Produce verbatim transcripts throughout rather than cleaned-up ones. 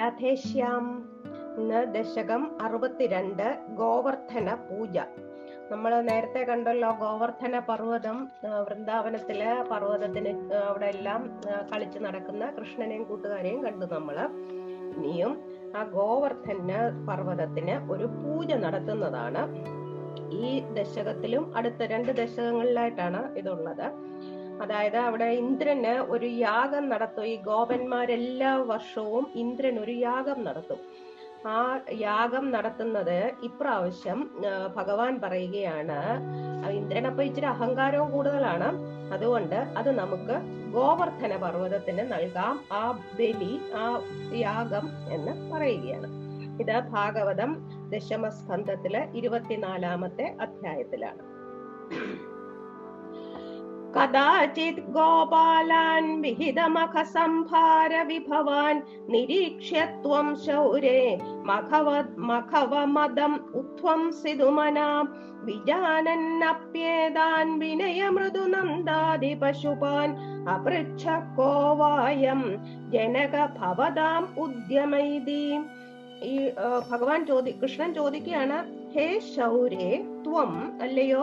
രാധേശ്യാം ദശകം അറുപത്തിരണ്ട് ഗോവർദ്ധന പൂജ. നമ്മൾ നേരത്തെ കണ്ടല്ലോ ഗോവർദ്ധന പർവ്വതം, വൃന്ദാവനത്തിലെ പർവ്വതത്തിന് അവിടെ എല്ലാം കളിച്ച് നടക്കുന്ന കൃഷ്ണനെയും കൂട്ടുകാരെയും കണ്ടു നമ്മൾ. ഇനിയും ആ ഗോവർദ്ധന പർവ്വതത്തിന് ഒരു പൂജ നടത്തുന്നതാണ് ഈ ദശകത്തിലും അടുത്ത രണ്ട് ദശകങ്ങളിലായിട്ടാണ് ഇതുള്ളത്. അതായത് അവിടെ ഇന്ദ്രന് ഒരു യാഗം നടത്തും. ഈ ഗോപന്മാരെല്ലാ വർഷവും ഇന്ദ്രൻ ഒരു യാഗം നടത്തും. ആ യാഗം നടത്തുന്നത് ഇപ്രാവശ്യം ഭഗവാൻ പറയുകയാണ്, ഇന്ദ്രൻ അപ്പൊ ഇച്ചിരി അഹങ്കാരവും കൂടുതലാണ്, അതുകൊണ്ട് അത് നമുക്ക് ഗോവർദ്ധന പർവ്വതത്തിന് നൽകാം ആ ബലി, ആ യാഗം എന്ന് പറയുകയാണ്. ഇത് ഭാഗവതം ദശമസ്കന്ധത്തിലെ ഇരുപത്തിനാലാമത്തെ അധ്യായത്തിലാണ്. കദാചിത് ഗോപാലാൻ വിഹിതമഖസംഭാര വിഭവാൻ നിരീക്ഷ്യത്വം ശൗരേ മഖവമദം ഉത്വംസിതുമനാം വിജാനന്നപ്യേതാൻ വിനയമൃദുനന്ദാദി പശുപാൻ അപൃച്ഛ കോവായം ജനക ഭവതാം ഉദ്യമൈതി. ഈ ഭഗവാൻ ചോദി കൃഷ്ണൻ ചോദിക്കുകയാണ്, ഹേ ശൗരേ, ത്വം അല്ലയോ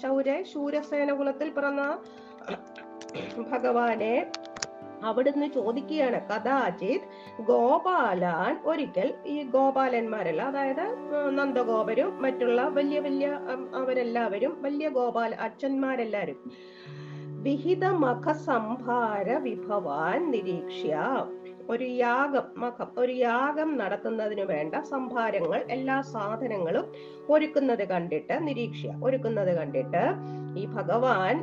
ശൗരേ, ശൂരസേന കുലത്തിൽ പിറന്ന ഭഗവാനെ അവിടുന്ന് ചോദിക്കുകയാണ്, കഥാചിത് ഗോപാലാൻ, ഒരിക്കൽ ഈ ഗോപാലന്മാരല്ല, അതായത് നന്ദഗോപരും മറ്റുള്ള വലിയ വലിയ അവരെല്ലാവരും വലിയ ഗോപാല അച്ഛന്മാരെല്ലാരും വിഹിതമഖസംഭാര വിഭവാൻ നിരീക്ഷ്യ, ഒരു യാഗം മഖം ഒരു യാഗം നടത്തുന്നതിന് വേണ്ട സംഭാരങ്ങൾ എല്ലാ സാധനങ്ങളും ഒരുക്കുന്നത് കണ്ടിട്ട്, നിരീക്ഷ്യ ഒരുക്കുന്നത് കണ്ടിട്ട് ഈ ഭഗവാൻ,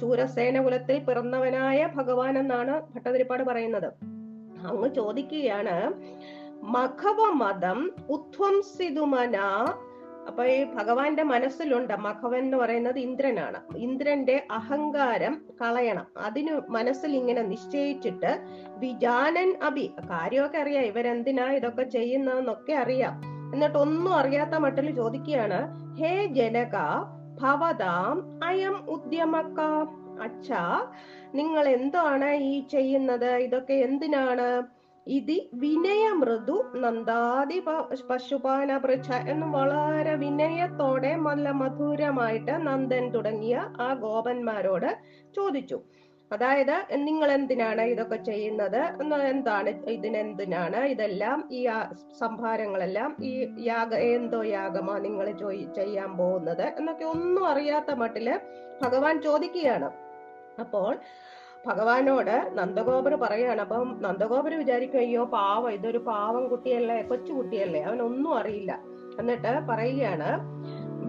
ശൂരസേന കുലത്തിൽ പിറന്നവനായ ഭഗവാൻ എന്നാണ് ഭട്ടതിരിപ്പാട് പറയുന്നത്, അങ്ങ് ചോദിക്കുകയാണ്, മഖവമദം ഉത്വംസിതുമന. അപ്പൊ ഈ ഭഗവാന്റെ മനസ്സിലുണ്ട്, മഖവൻ എന്ന് പറയുന്നത് ഇന്ദ്രനാണ്, ഇന്ദ്രന്റെ അഹങ്കാരം കളയണം, അതിന് മനസ്സിൽ ഇങ്ങനെ നിശ്ചയിച്ചിട്ട് വിജാനൻ അഭി, കാര്യമൊക്കെ അറിയാം ഇവരെന്തിനാ ഇതൊക്കെ ചെയ്യുന്നതെന്നൊക്കെ അറിയാം, എന്നിട്ടൊന്നും അറിയാത്ത മട്ടിൽ ചോദിക്കുകയാണ്, ഹേ ജനക ഭവതാം അയം ഉദ്യമക്ക, അച്ഛാ നിങ്ങൾ എന്താണ് ഈ ചെയ്യുന്നത്, ഇതൊക്കെ എന്തിനാണ്, ഇതി വിനയ മൃദു നന്ദാതി പശുപാന പൃച്ഛ എന്ന് വളരെ വിനയത്തോടെ നല്ല മധുരമായിട്ട് നന്ദൻ തുടങ്ങിയ ആ ഗോപന്മാരോട് ചോദിച്ചു. അതായത് നിങ്ങൾ എന്തിനാണ് ഇതൊക്കെ ചെയ്യുന്നത്, എന്താണ് ഇതിനെന്തിനാണ് ഇതെല്ലാം ഈ സംഭാരങ്ങളെല്ലാം, ഈ യാഗ എന്തോ യാഗമാ നിങ്ങൾ ചെയ്യാൻ പോകുന്നത് എന്നൊക്കെ ഒന്നും അറിയാത്ത മട്ടില് ഭഗവാൻ ചോദിക്കുകയാണ്. അപ്പോൾ ഭഗവാനോട് നന്ദഗോപര് പറയാണ്. അപ്പം നന്ദഗോപര് വിചാരിക്കും, അയ്യോ പാവം, ഇതൊരു പാവം കുട്ടിയല്ലേ, കൊച്ചുകുട്ടിയല്ലേ, അവനൊന്നും അറിയില്ല. എന്നിട്ട് പറയുകയാണ്,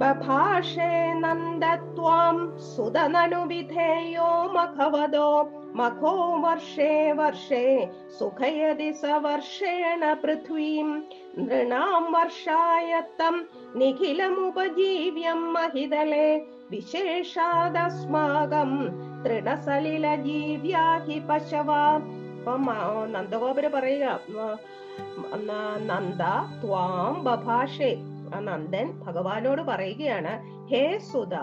ബഭാഷേ നന്ദത്വം സുതനനു വിധേയോ മഖവദോ മഖോ വർഷേ വർഷേ സുഖയതി സവർഷേണ പൃഥ്വീം നൃണാം വർഷായത്തം നിഖിലമുപജീവ്യം മഹിതലേ വിശേഷാദസ്മാകം തൃണസലില ജീവ്യാഹി പശവാ. അപ്പം നന്ദഗോപര് പറയുക, നന്ദ ത്വാം ബഭാഷേ, നന്ദൻ ഭഗവാനോട് പറയുകയാണ്, ഹേ സുധ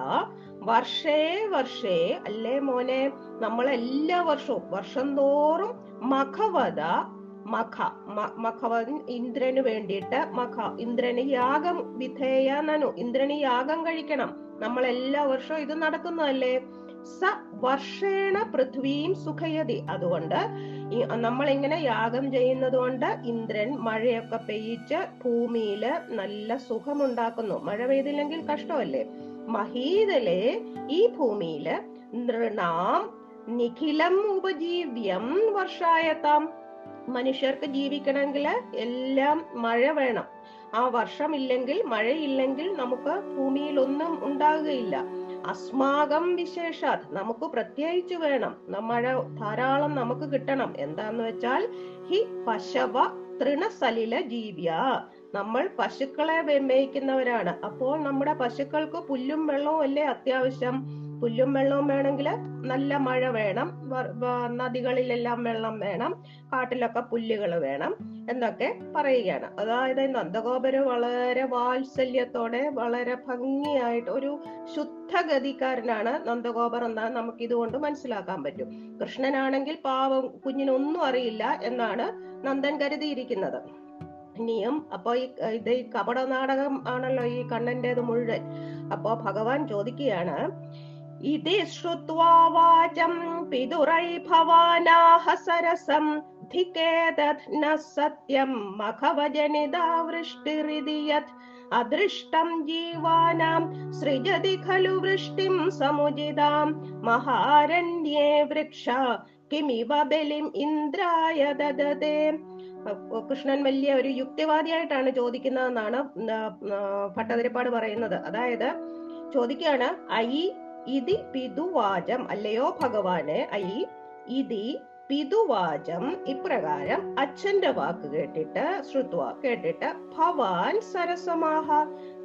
വർഷേ വർഷേ, അല്ലേ മോനെ, നമ്മളെല്ലാ വർഷവും വർഷം തോറും മഖവദ മഖ മഖവൻ ഇന്ദ്രന് വേണ്ടിയിട്ട്, മഖ ഇന്ദ്രന് യാഗം, വിധേയ നനു ഇന്ദ്രന് യാഗം കഴിക്കണം, നമ്മളെല്ലാ വർഷവും ഇത് നടക്കുന്നതല്ലേ, സ വർഷേണ പൃഥ്വീം സുഖയതി, അതുകൊണ്ട് നമ്മളിങ്ങനെ യാഗം ചെയ്യുന്നത് കൊണ്ട് ഇന്ദ്രൻ മഴയൊക്കെ പെയ്യിച്ച് ഭൂമിയില് നല്ല സുഖമുണ്ടാക്കുന്നു, മഴ പെയ്തില്ലെങ്കിൽ കഷ്ടമല്ലേ, മഹീതലേ ഈ ഭൂമിയില് നൃണാം നിഖിലം ഉപജീവ്യം വർഷായത്താം, മനുഷ്യർക്ക് ജീവിക്കണമെങ്കിൽ എല്ലാം മഴ വേണം, ആ വർഷമില്ലെങ്കിൽ മഴയില്ലെങ്കിൽ നമുക്ക് ഭൂമിയിൽ ഒന്നും ഉണ്ടാകുകയില്ല, അസ്മാകം വിശേഷാത് നമുക്ക് പ്രത്യേകിച്ച് വേണം, മഴ ധാരാളം നമുക്ക് കിട്ടണം, എന്താന്ന് വെച്ചാൽ ഹി പശവ തൃണസലില ജീവിയ, നമ്മൾ പശുക്കളെ മേയ്ക്കുന്നവരാണ്, അപ്പോൾ നമ്മുടെ പശുക്കൾക്ക് പുല്ലും വെള്ളവും അല്ലേ അത്യാവശ്യം, പുല്ലും വെള്ളവും വേണമെങ്കിൽ നല്ല മഴ വേണം, നദികളിലെല്ലാം വെള്ളം വേണം, കാട്ടിലൊക്കെ പുല്ലുകൾ വേണം എന്നൊക്കെ പറയുകയാണ്. അതായത് നന്ദഗോപര് വളരെ വാത്സല്യത്തോടെ വളരെ ഭംഗിയായിട്ട് ഒരു ശുദ്ധഗതിക്കാരനാണ് നന്ദഗോപർ എന്നാണ് നമുക്ക് ഇതുകൊണ്ട് മനസ്സിലാക്കാൻ പറ്റും. കൃഷ്ണനാണെങ്കിൽ പാവം കുഞ്ഞിനൊന്നും അറിയില്ല എന്നാണ് നന്ദൻ കരുതിയിരിക്കുന്നത്. ഇനിയും അപ്പൊ ഈ ഇത് ഈ കപട നാടകം ആണല്ലോ ഈ കണ്ണന്റേത് മുഴുവൻ. അപ്പോ ഭഗവാൻ ചോദിക്കുകയാണ്, ഇതി ശ്രുത്വാ വാചം പിതുരൈ ഭവാനാഹ സരസം ധികേതത് ന സത്യം മഖവജനിതാ വൃഷ്ടിരിദിയത് അദൃഷ്ടം ജീവാനാം സൃജതി ഖലു വൃഷ്ടിം സമുജിതാം മഹാരണ്യേ വൃക്ഷ കിമിവ ബലിം ഇന്ദ്രായ ദദതേ. കൃഷ്ണൻ വലിയ ഒരു യുക്തിവാദിയായിട്ടാണ് ചോദിക്കുന്നതെന്നാണ് ഭട്ടതിരിപ്പാട് പറയുന്നത്. അതായത് ചോദിക്കുകയാണ്, ഐ ഇതി പിതുവാചം, അല്ലയോ ഭഗവാനെ, ഐ ഇതി പിതുവാചം, ഇപ്രകാരം അച്ഛന്റെ വാക്ക് കേട്ടിട്ട്, ശ്രുത്വ കേട്ടിട്ട്, ഭവാൻ സരസമാഹ,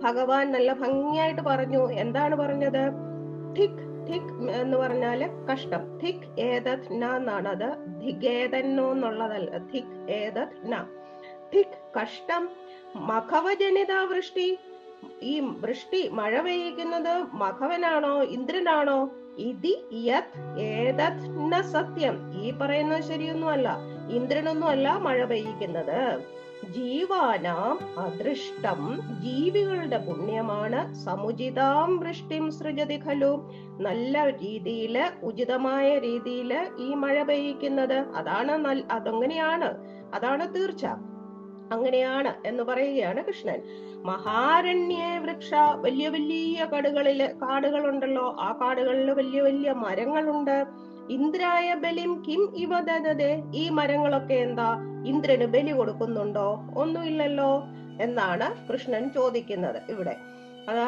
ഭഗവാൻ നല്ല ഭംഗിയായിട്ട് പറഞ്ഞു. എന്താണ് പറഞ്ഞത്? ഠിക് ധിക് എന്ന് പറഞ്ഞാല് കഷ്ടം, ധിക് ഏതത് ന എന്നാണ്. അത് ധികേതന്നോ എന്നുള്ളതല്ല, ധിക് ഏതത് ന, ധിക് കഷ്ടം, മഖവജനിത വൃഷ്ടി, ഈ വൃഷ്ടി മഴ പെയ്യിക്കുന്നത് മഖവനാണോ ഇന്ദ്രനാണോ? ഇതി യത് ഏതത് ന സത്യം, ഈ പറയുന്നത് ശരിയൊന്നും അല്ല, ഇന്ദ്രനൊന്നും അല്ല മഴ പെയ്യിക്കുന്നത്. ജീവാനാം അദൃഷ്ടം, ജീവികളുടെ പുണ്യമാണ്, സമുചിതാം വൃഷ്ടിം സൃജതി ഖലു, നല്ല രീതിയില് ഉചിതമായ രീതിയില് ഈ മഴ പെയ്യിക്കുന്നത്. അതാണ് നൽ അതങ്ങനെയാണ്, അതാണ് തീർച്ച, അങ്ങനെയാണ് എന്ന് പറയുകയാണ് കൃഷ്ണൻ. മഹാരണ്യേ വൃക്ഷ, വലിയ വലിയ കാടുകളില് കാടുകളുണ്ടല്ലോ, ആ കാടുകളില് വലിയ വലിയ മരങ്ങളുണ്ട്. ഇന്ദ്രായ ബലിം കിം ഇവ ദദതേ, ഈ മരങ്ങളൊക്കെ എന്താ ഇന്ദ്രന് ബലി കൊടുക്കുന്നുണ്ടോ? ഒന്നുമില്ലല്ലോ എന്നാണ് കൃഷ്ണൻ ചോദിക്കുന്നത് ഇവിടെ. അത്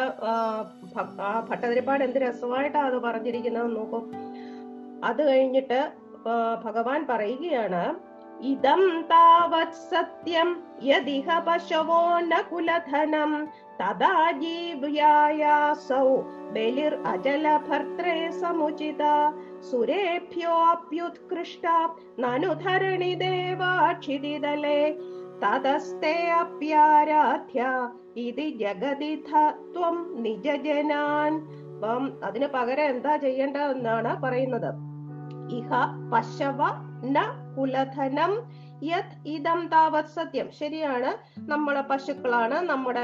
ആ ഭട്ടതിരിപ്പാട് എന്ത് രസമായിട്ടാണ് അത് പറഞ്ഞിരിക്കുന്നത് നോക്കും. അത് കഴിഞ്ഞിട്ട് ഭഗവാൻ പറയുകയാണ്, ഇദം താവത് സത്യം യദിഹ പശവോ ന കുലധനം തദാ ജീവയായാസൗ ബലിർ അജല ഭർത്രേ സമുചിത സുരേഭ്യോപ്യുത്കൃഷ്ട നനു ധരണി ദേവാക്ഷിതിതലേ തതസ്തേ അപ്യാരാധ്യ ഇതി ജഗതിഥത്വം നിജജനാൻ. അപ്പം അതിന് പകരം എന്താ ചെയ്യേണ്ടതെന്നാണ് പറയുന്നത്. ഇഹ പശവ ന കുലധനം യത് ഇദം താവത് സത്യം, ശരിയാണ്, നമ്മളെ പശുക്കളാണ് നമ്മുടെ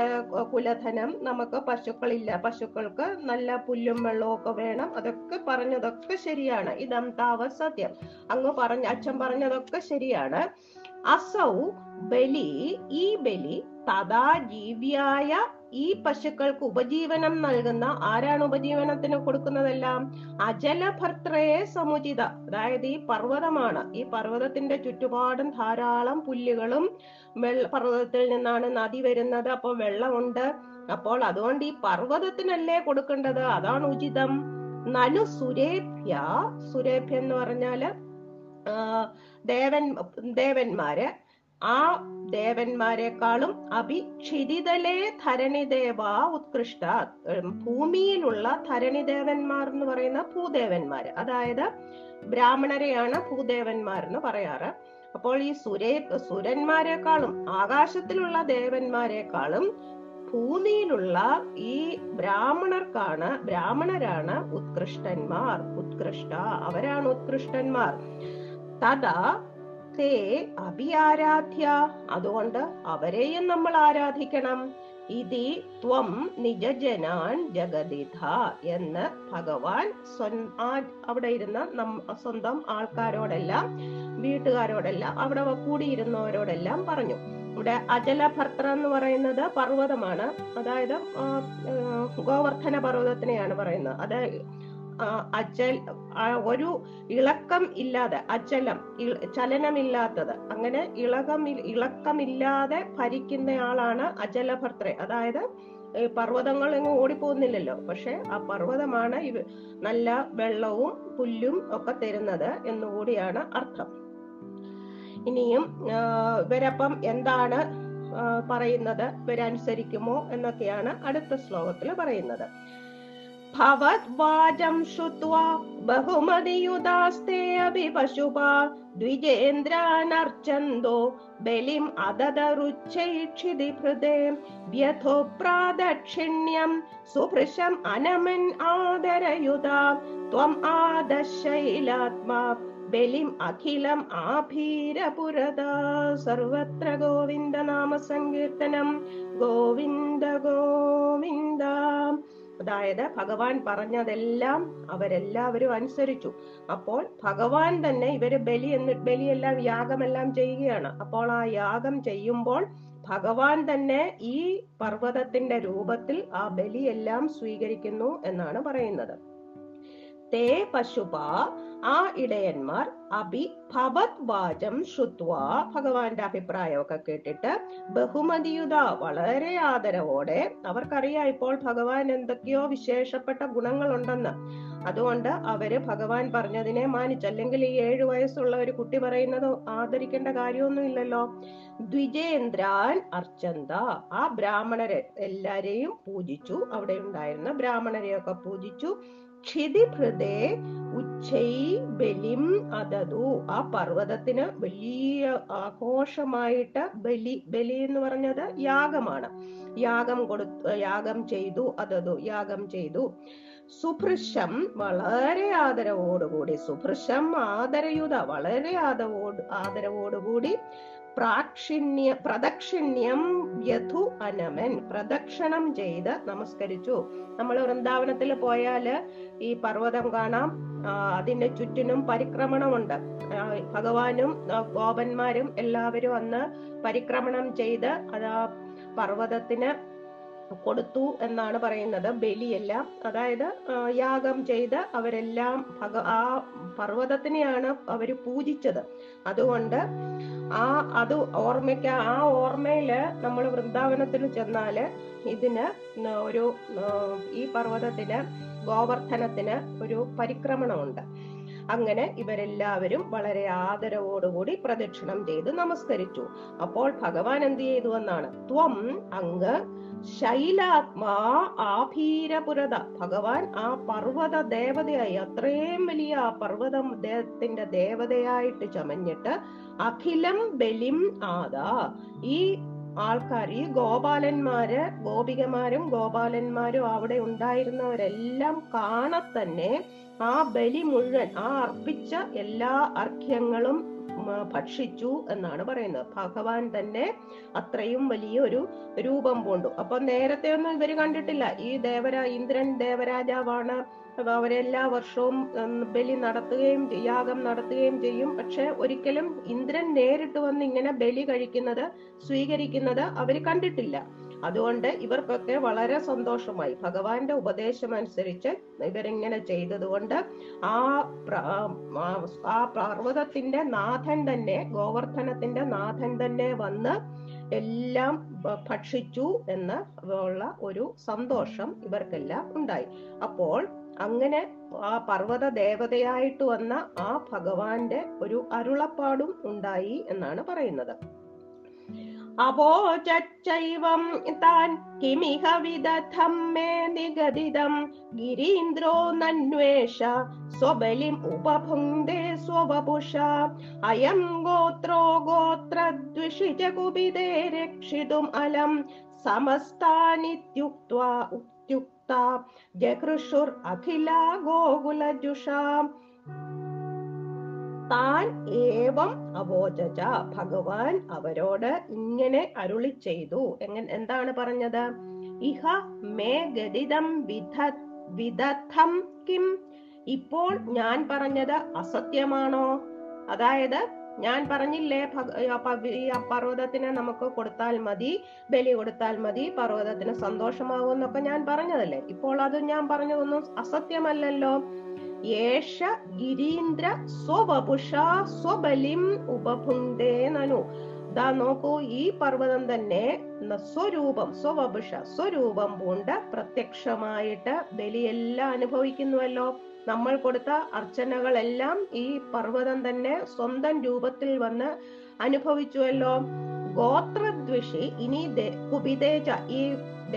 കുലധനം, നമുക്ക് പശുക്കളില്ല, പശുക്കൾക്ക് നല്ല പുല്ലും വെള്ളവും ഒക്കെ വേണം, അതൊക്കെ പറഞ്ഞതൊക്കെ ശരിയാണ്. ഇദം താവത് സത്യം അങ്ങ് പറഞ്ഞ അച്ഛൻ പറഞ്ഞതൊക്കെ ശരിയാണ്. അസൗ ബലി, ഈ ബലി, തഥാ ജീവിയായ, ഈ പശുക്കൾക്ക് ഉപജീവനം നൽകുന്ന, ആരാണ് ഉപജീവനത്തിന് കൊടുക്കുന്നതെല്ലാം? അജലഭർത്രയെ സമുചിത, അതായത് ഈ പർവ്വതമാണ്, ഈ പർവ്വതത്തിന്റെ ചുറ്റുപാടും ധാരാളം പുല്ലുകളും വെള്ള, പർവ്വതത്തിൽ നിന്നാണ് നദി വരുന്നത്, അപ്പോൾ വെള്ളമുണ്ട്, അപ്പോൾ അതുകൊണ്ട് ഈ പർവ്വതത്തിനല്ലേ കൊടുക്കേണ്ടത്, അതാണ് ഉചിതം. നനു സുരേഭ്യ, സുരേഭ്യ എന്ന് പറഞ്ഞാല് ദേവൻ ദേവന്മാര്, ആ ദേവന്മാരെക്കാളും അഭിക്ഷിതിതലേ ധരണിദേവ ഉത്കൃഷ്ട, ഭൂമിയിലുള്ള ധരണിദേവന്മാർ എന്ന് പറയുന്ന ഭൂദേവന്മാര്, അതായത് ബ്രാഹ്മണരെയാണ് ഭൂദേവന്മാർ എന്ന് പറയാറ്. അപ്പോൾ ഈ സുരേ സുരന്മാരെക്കാളും ആകാശത്തിലുള്ള ദേവന്മാരെക്കാളും ഭൂമിയിലുള്ള ഈ ബ്രാഹ്മണർക്കാണ്, ബ്രാഹ്മണരാണ് ഉത്കൃഷ്ടന്മാർ, ഉത്കൃഷ്ട, അവരാണ് ഉത്കൃഷ്ടന്മാർ. തഥാ തേ അഭിയാരാധ്യ, അതുകൊണ്ട് അവരെയും നമ്മൾ ആരാധിക്കണം. ഇതി ത്വം നിജജനാൻ ജഗതിഥ എന്ന് ഭഗവാൻ അവിടെ ഇരുന്ന സ്വന്തം ആൾക്കാരോടെല്ലാം, വീട്ടുകാരോടെല്ലാം, അവിടെ കൂടിയിരുന്നവരോടെല്ലാം പറഞ്ഞു. ഇവിടെ അജലഭർത്ര എന്ന് പറയുന്നത് പർവ്വതമാണ്, അതായത് ഗോവർദ്ധന പർവ്വതത്തിനെയാണ് പറയുന്നത്. അത് അചൽ, ഒരു ഇളക്കം ഇല്ലാതെ, അചലം, ചലനമില്ലാത്തത്, അങ്ങനെ ഇളകം ഇളക്കമില്ലാതെ ഭരിക്കുന്നയാളാണ് അജലഭർത്തൃ. അതായത് പർവ്വതങ്ങൾ അങ്ങ് ഓടിപ്പോകുന്നില്ലല്ലോ, പക്ഷെ ആ പർവ്വതമാണ് ഇവ നല്ല വെള്ളവും പുല്ലും ഒക്കെ തരുന്നത് എന്നുകൂടിയാണ് അർത്ഥം. ഇനിയും ഇവരപ്പം എന്താണ് പറയുന്നത്, ഇവരനുസരിക്കുമോ എന്നൊക്കെയാണ് അടുത്ത ശ്ലോകത്തിൽ പറയുന്നത്. भवद्वाजं श्रुत्वा बहुमदियुदास्ते अभिपशुपा द्विजेन्द्रानर्चन्दो बलिम् अददरुच्चैक्षिदि हृदे व्यथो प्रादक्षिण्यं सुभृशम् अनमन् आदरयुधा त्वम् आदशैलात्मा बलिम् अखिलम् आभीरपुरदा। सर्वत्र गोविन्द नाम सङ्कीर्तनं गोविन्द गोविन्द. അതായത് ഭഗവാൻ പറഞ്ഞതെല്ലാം അവരെല്ലാവരും അനുസരിച്ചു. അപ്പോൾ ഭഗവാൻ തന്നെ ഇവര് ബലി എന്ന് ബലിയെല്ലാം യാഗമെല്ലാം ചെയ്യുകയാണ്. അപ്പോൾ ആ യാഗം ചെയ്യുമ്പോൾ ഭഗവാൻ തന്നെ ഈ പർവ്വതത്തിന്റെ രൂപത്തിൽ ആ ബലിയെല്ലാം സ്വീകരിക്കുന്നു എന്നാണ് പറയുന്നത്. തേ പശുപ, ആ ഇടയന്മാർ, അഭി ഭവത് വാചം ശ്രുത്വാ, ഭഗവാന്റെ അഭിപ്രായമൊക്കെ കേട്ടിട്ട്, ബഹുമതിയുത, വളരെ ആദരവോടെ. അവർക്കറിയാം ഇപ്പോൾ ഭഗവാൻ എന്തൊക്കെയോ വിശേഷപ്പെട്ട ഗുണങ്ങളുണ്ടെന്ന്. അതുകൊണ്ട് അവര് ഭഗവാൻ പറഞ്ഞതിനെ മാനിച്ചു. അല്ലെങ്കിൽ ഈ ഏഴു വയസ്സുള്ള ഒരു കുട്ടി പറയുന്നത് ആദരിക്കേണ്ട കാര്യമൊന്നും ഇല്ലല്ലോ. ദ്വിജേന്ദ്രാൻ അർച്ചന്ത, ആ ബ്രാഹ്മണരെ എല്ലാരെയും പൂജിച്ചു, അവിടെ ഉണ്ടായിരുന്ന ബ്രാഹ്മണരെയൊക്കെ പൂജിച്ചു. ക്ഷിതി ഹൃദേ ഉച്ചൈ ബലിം അതതു, ആ പർവ്വതത്തിന് വലിയ ആഘോഷമായിട്ട് ബലി, ബലി എന്ന് പറഞ്ഞത് യാഗമാണ്, യാഗം കൊടുത്തു, യാഗം ചെയ്തു, അതതു യാഗം ചെയ്തു. സുഭൃശം, വളരെ ആദരവോടുകൂടി, സുഭൃശം ആദരയുത, വളരെ ആദരവോട് ആദരവോടുകൂടി. പ്രാക്ഷിണ്യ പ്രദക്ഷിണ്യം യഥു അനമൻ, പ്രദക്ഷിണം ചെയ്ത് നമസ്കരിച്ചു. നമ്മൾ വൃന്ദാവനത്തിൽ പോയാല് ഈ പർവ്വതം കാണാം, അതിന്റെ ചുറ്റിനും പരിക്രമണമുണ്ട്. ഭഗവാനും ഗോപന്മാരും എല്ലാവരും അന്ന് പരിക്രമണം ചെയ്ത് അത് ആ പർവ്വതത്തിന് കൊടുത്തു എന്നാണ് പറയുന്നത്, ബലിയെല്ലാം. അതായത് യാഗം ചെയ്ത് അവരെല്ലാം ഭഗ ആ പർവ്വതത്തിനെയാണ് അവര് പൂജിച്ചത്. അതുകൊണ്ട് ആ അത് ഓർമ്മയ്ക്ക്, ആ ഓർമ്മയില് നമ്മൾ വൃന്ദാവനത്തിൽ ചെന്നാല് ഇതിന് ഒരു ഈ പർവ്വതത്തിന്, ഗോവർദ്ധനത്തിന് ഒരു പരിക്രമണമുണ്ട്. അങ്ങനെ ഇവരെല്ലാവരും വളരെ ആദരവോടുകൂടി പ്രദക്ഷിണം ചെയ്ത് നമസ്കരിച്ചു. അപ്പോൾ ഭഗവാൻ എന്ത് ചെയ്തു എന്നാണ്, ത്വം അങ്ങ് ശൈലാത്മാ ആഭീരപുരത, ഭഗവാൻ ആ പർവ്വത ദേവതയായി, അത്രയും വലിയ ആ പർവ്വതത്തിന്റെ ദേവതയായിട്ട് ചമഞ്ഞിട്ട്, അഖിലം ബലിം ആദ, ഈ ആൾക്കാർ, ഈ ഗോപാലന്മാര്, ഗോപികമാരും ഗോപാലന്മാരും അവിടെ ഉണ്ടായിരുന്നവരെല്ലാം കാണത്തന്നെ ആ ബലി മുഴുവൻ, ആ അർപ്പിച്ച എല്ലാ അർഘ്യങ്ങളും ഭക്ഷിച്ചു എന്നാണ് പറയുന്നത്. ഭഗവാൻ തന്നെ അത്രയും വലിയ ഒരു രൂപം പൂണ്ടു. അപ്പൊ നേരത്തെ ഒന്നും ഇവര് കണ്ടിട്ടില്ല. ഈ ദേവരാ ഇന്ദ്രൻ ദേവരാജാവാണ്, അവരെല്ലാ വർഷവും ബലി നടത്തുകയും യാഗം നടത്തുകയും ചെയ്യും. പക്ഷെ ഒരിക്കലും ഇന്ദ്രൻ നേരിട്ട് വന്ന് ഇങ്ങനെ ബലി കഴിക്കുന്നത്, സ്വീകരിക്കുന്നത് അവര് കണ്ടിട്ടില്ല. അതുകൊണ്ട് ഇവർക്കൊക്കെ വളരെ സന്തോഷമായി. ഭഗവാന്റെ ഉപദേശം അനുസരിച്ച് ഇവരിങ്ങനെ ചെയ്തതുകൊണ്ട് ആ ആ പർവ്വതത്തിന്റെ നാഥൻ തന്നെ, ഗോവർദ്ധനത്തിന്റെ നാഥൻ തന്നെ വന്ന് എല്ലാം ഭക്ഷിച്ചു എന്ന് ഉള്ള ഒരു സന്തോഷം ഇവർക്കെല്ലാം ഉണ്ടായി. അപ്പോൾ അങ്ങനെ ആ പർവ്വത ദേവതയായിട്ട് വന്ന ആ ഭഗവാന്റെ ഒരു അരുളപ്പാടും ഉണ്ടായി എന്നാണ് പറയുന്നത്. അവോചൈവം താൻ കിമിഹ വിദധം മേ നിഗദിതം ഗിരീന്ദ്രോ നന്വേഷ സ്വബലിം ഉപഭുങ്ക്തേ സ്വവപുഷ അയം ഗോത്രോ ഗോത്രദ്വിഷിജ കുപിതേ രക്ഷിതും അലം സമസ്താനിത്യുക്ത്വാ ഉക്ത്യുക്താ ജഘൃഷുർ അഖിലാ ഗോകുലജുഷാ. താൻ ഏവം അവോചച, ഭഗവാൻ അവരോട് ഇങ്ങനെ അരുളി ചെയ്തു. എങ്ങനെ, എന്താണ് പറഞ്ഞത്? ഇഹ മേ ഗദിതം വിധ വിദധം കിം, ഇപ്പോൾ ഞാൻ പറഞ്ഞത് അസത്യമാണോ? അതായത് ഞാൻ പറഞ്ഞില്ലേ ഈ പർവ്വതത്തിനെ നമുക്ക് കൊടുത്താൽ മതി, ബലി കൊടുത്താൽ മതി, പർവ്വതത്തിന് സന്തോഷമാകും എന്നൊക്കെ ഞാൻ പറഞ്ഞതല്ലേ? ഇപ്പോൾ അത് ഞാൻ പറഞ്ഞതൊന്നും അസത്യമല്ലല്ലോ. യേശ ഗിരീന്ദ്ര സ്വവപുഷ സ്വബലിം ഉപഭുങ്ക്തേ നനു, ദാ നോക്കൂ, ഈ പർവ്വതം തന്നെ സ്വരൂപം, സ്വവപുഷ സ്വരൂപം പൂണ്ട് പ്രത്യക്ഷമായിട്ട് ബലിയെല്ലാം അനുഭവിക്കുന്നുവല്ലോ. നമ്മൾ കൊടുത്ത അർച്ചനകളെല്ലാം ഈ പർവ്വതം തന്നെ സ്വന്തം രൂപത്തിൽ വന്ന് അനുഭവിച്ചുവല്ലോ. ഗോത്രദ്വിഷി, ഇനി കുപിതേജ, ഈ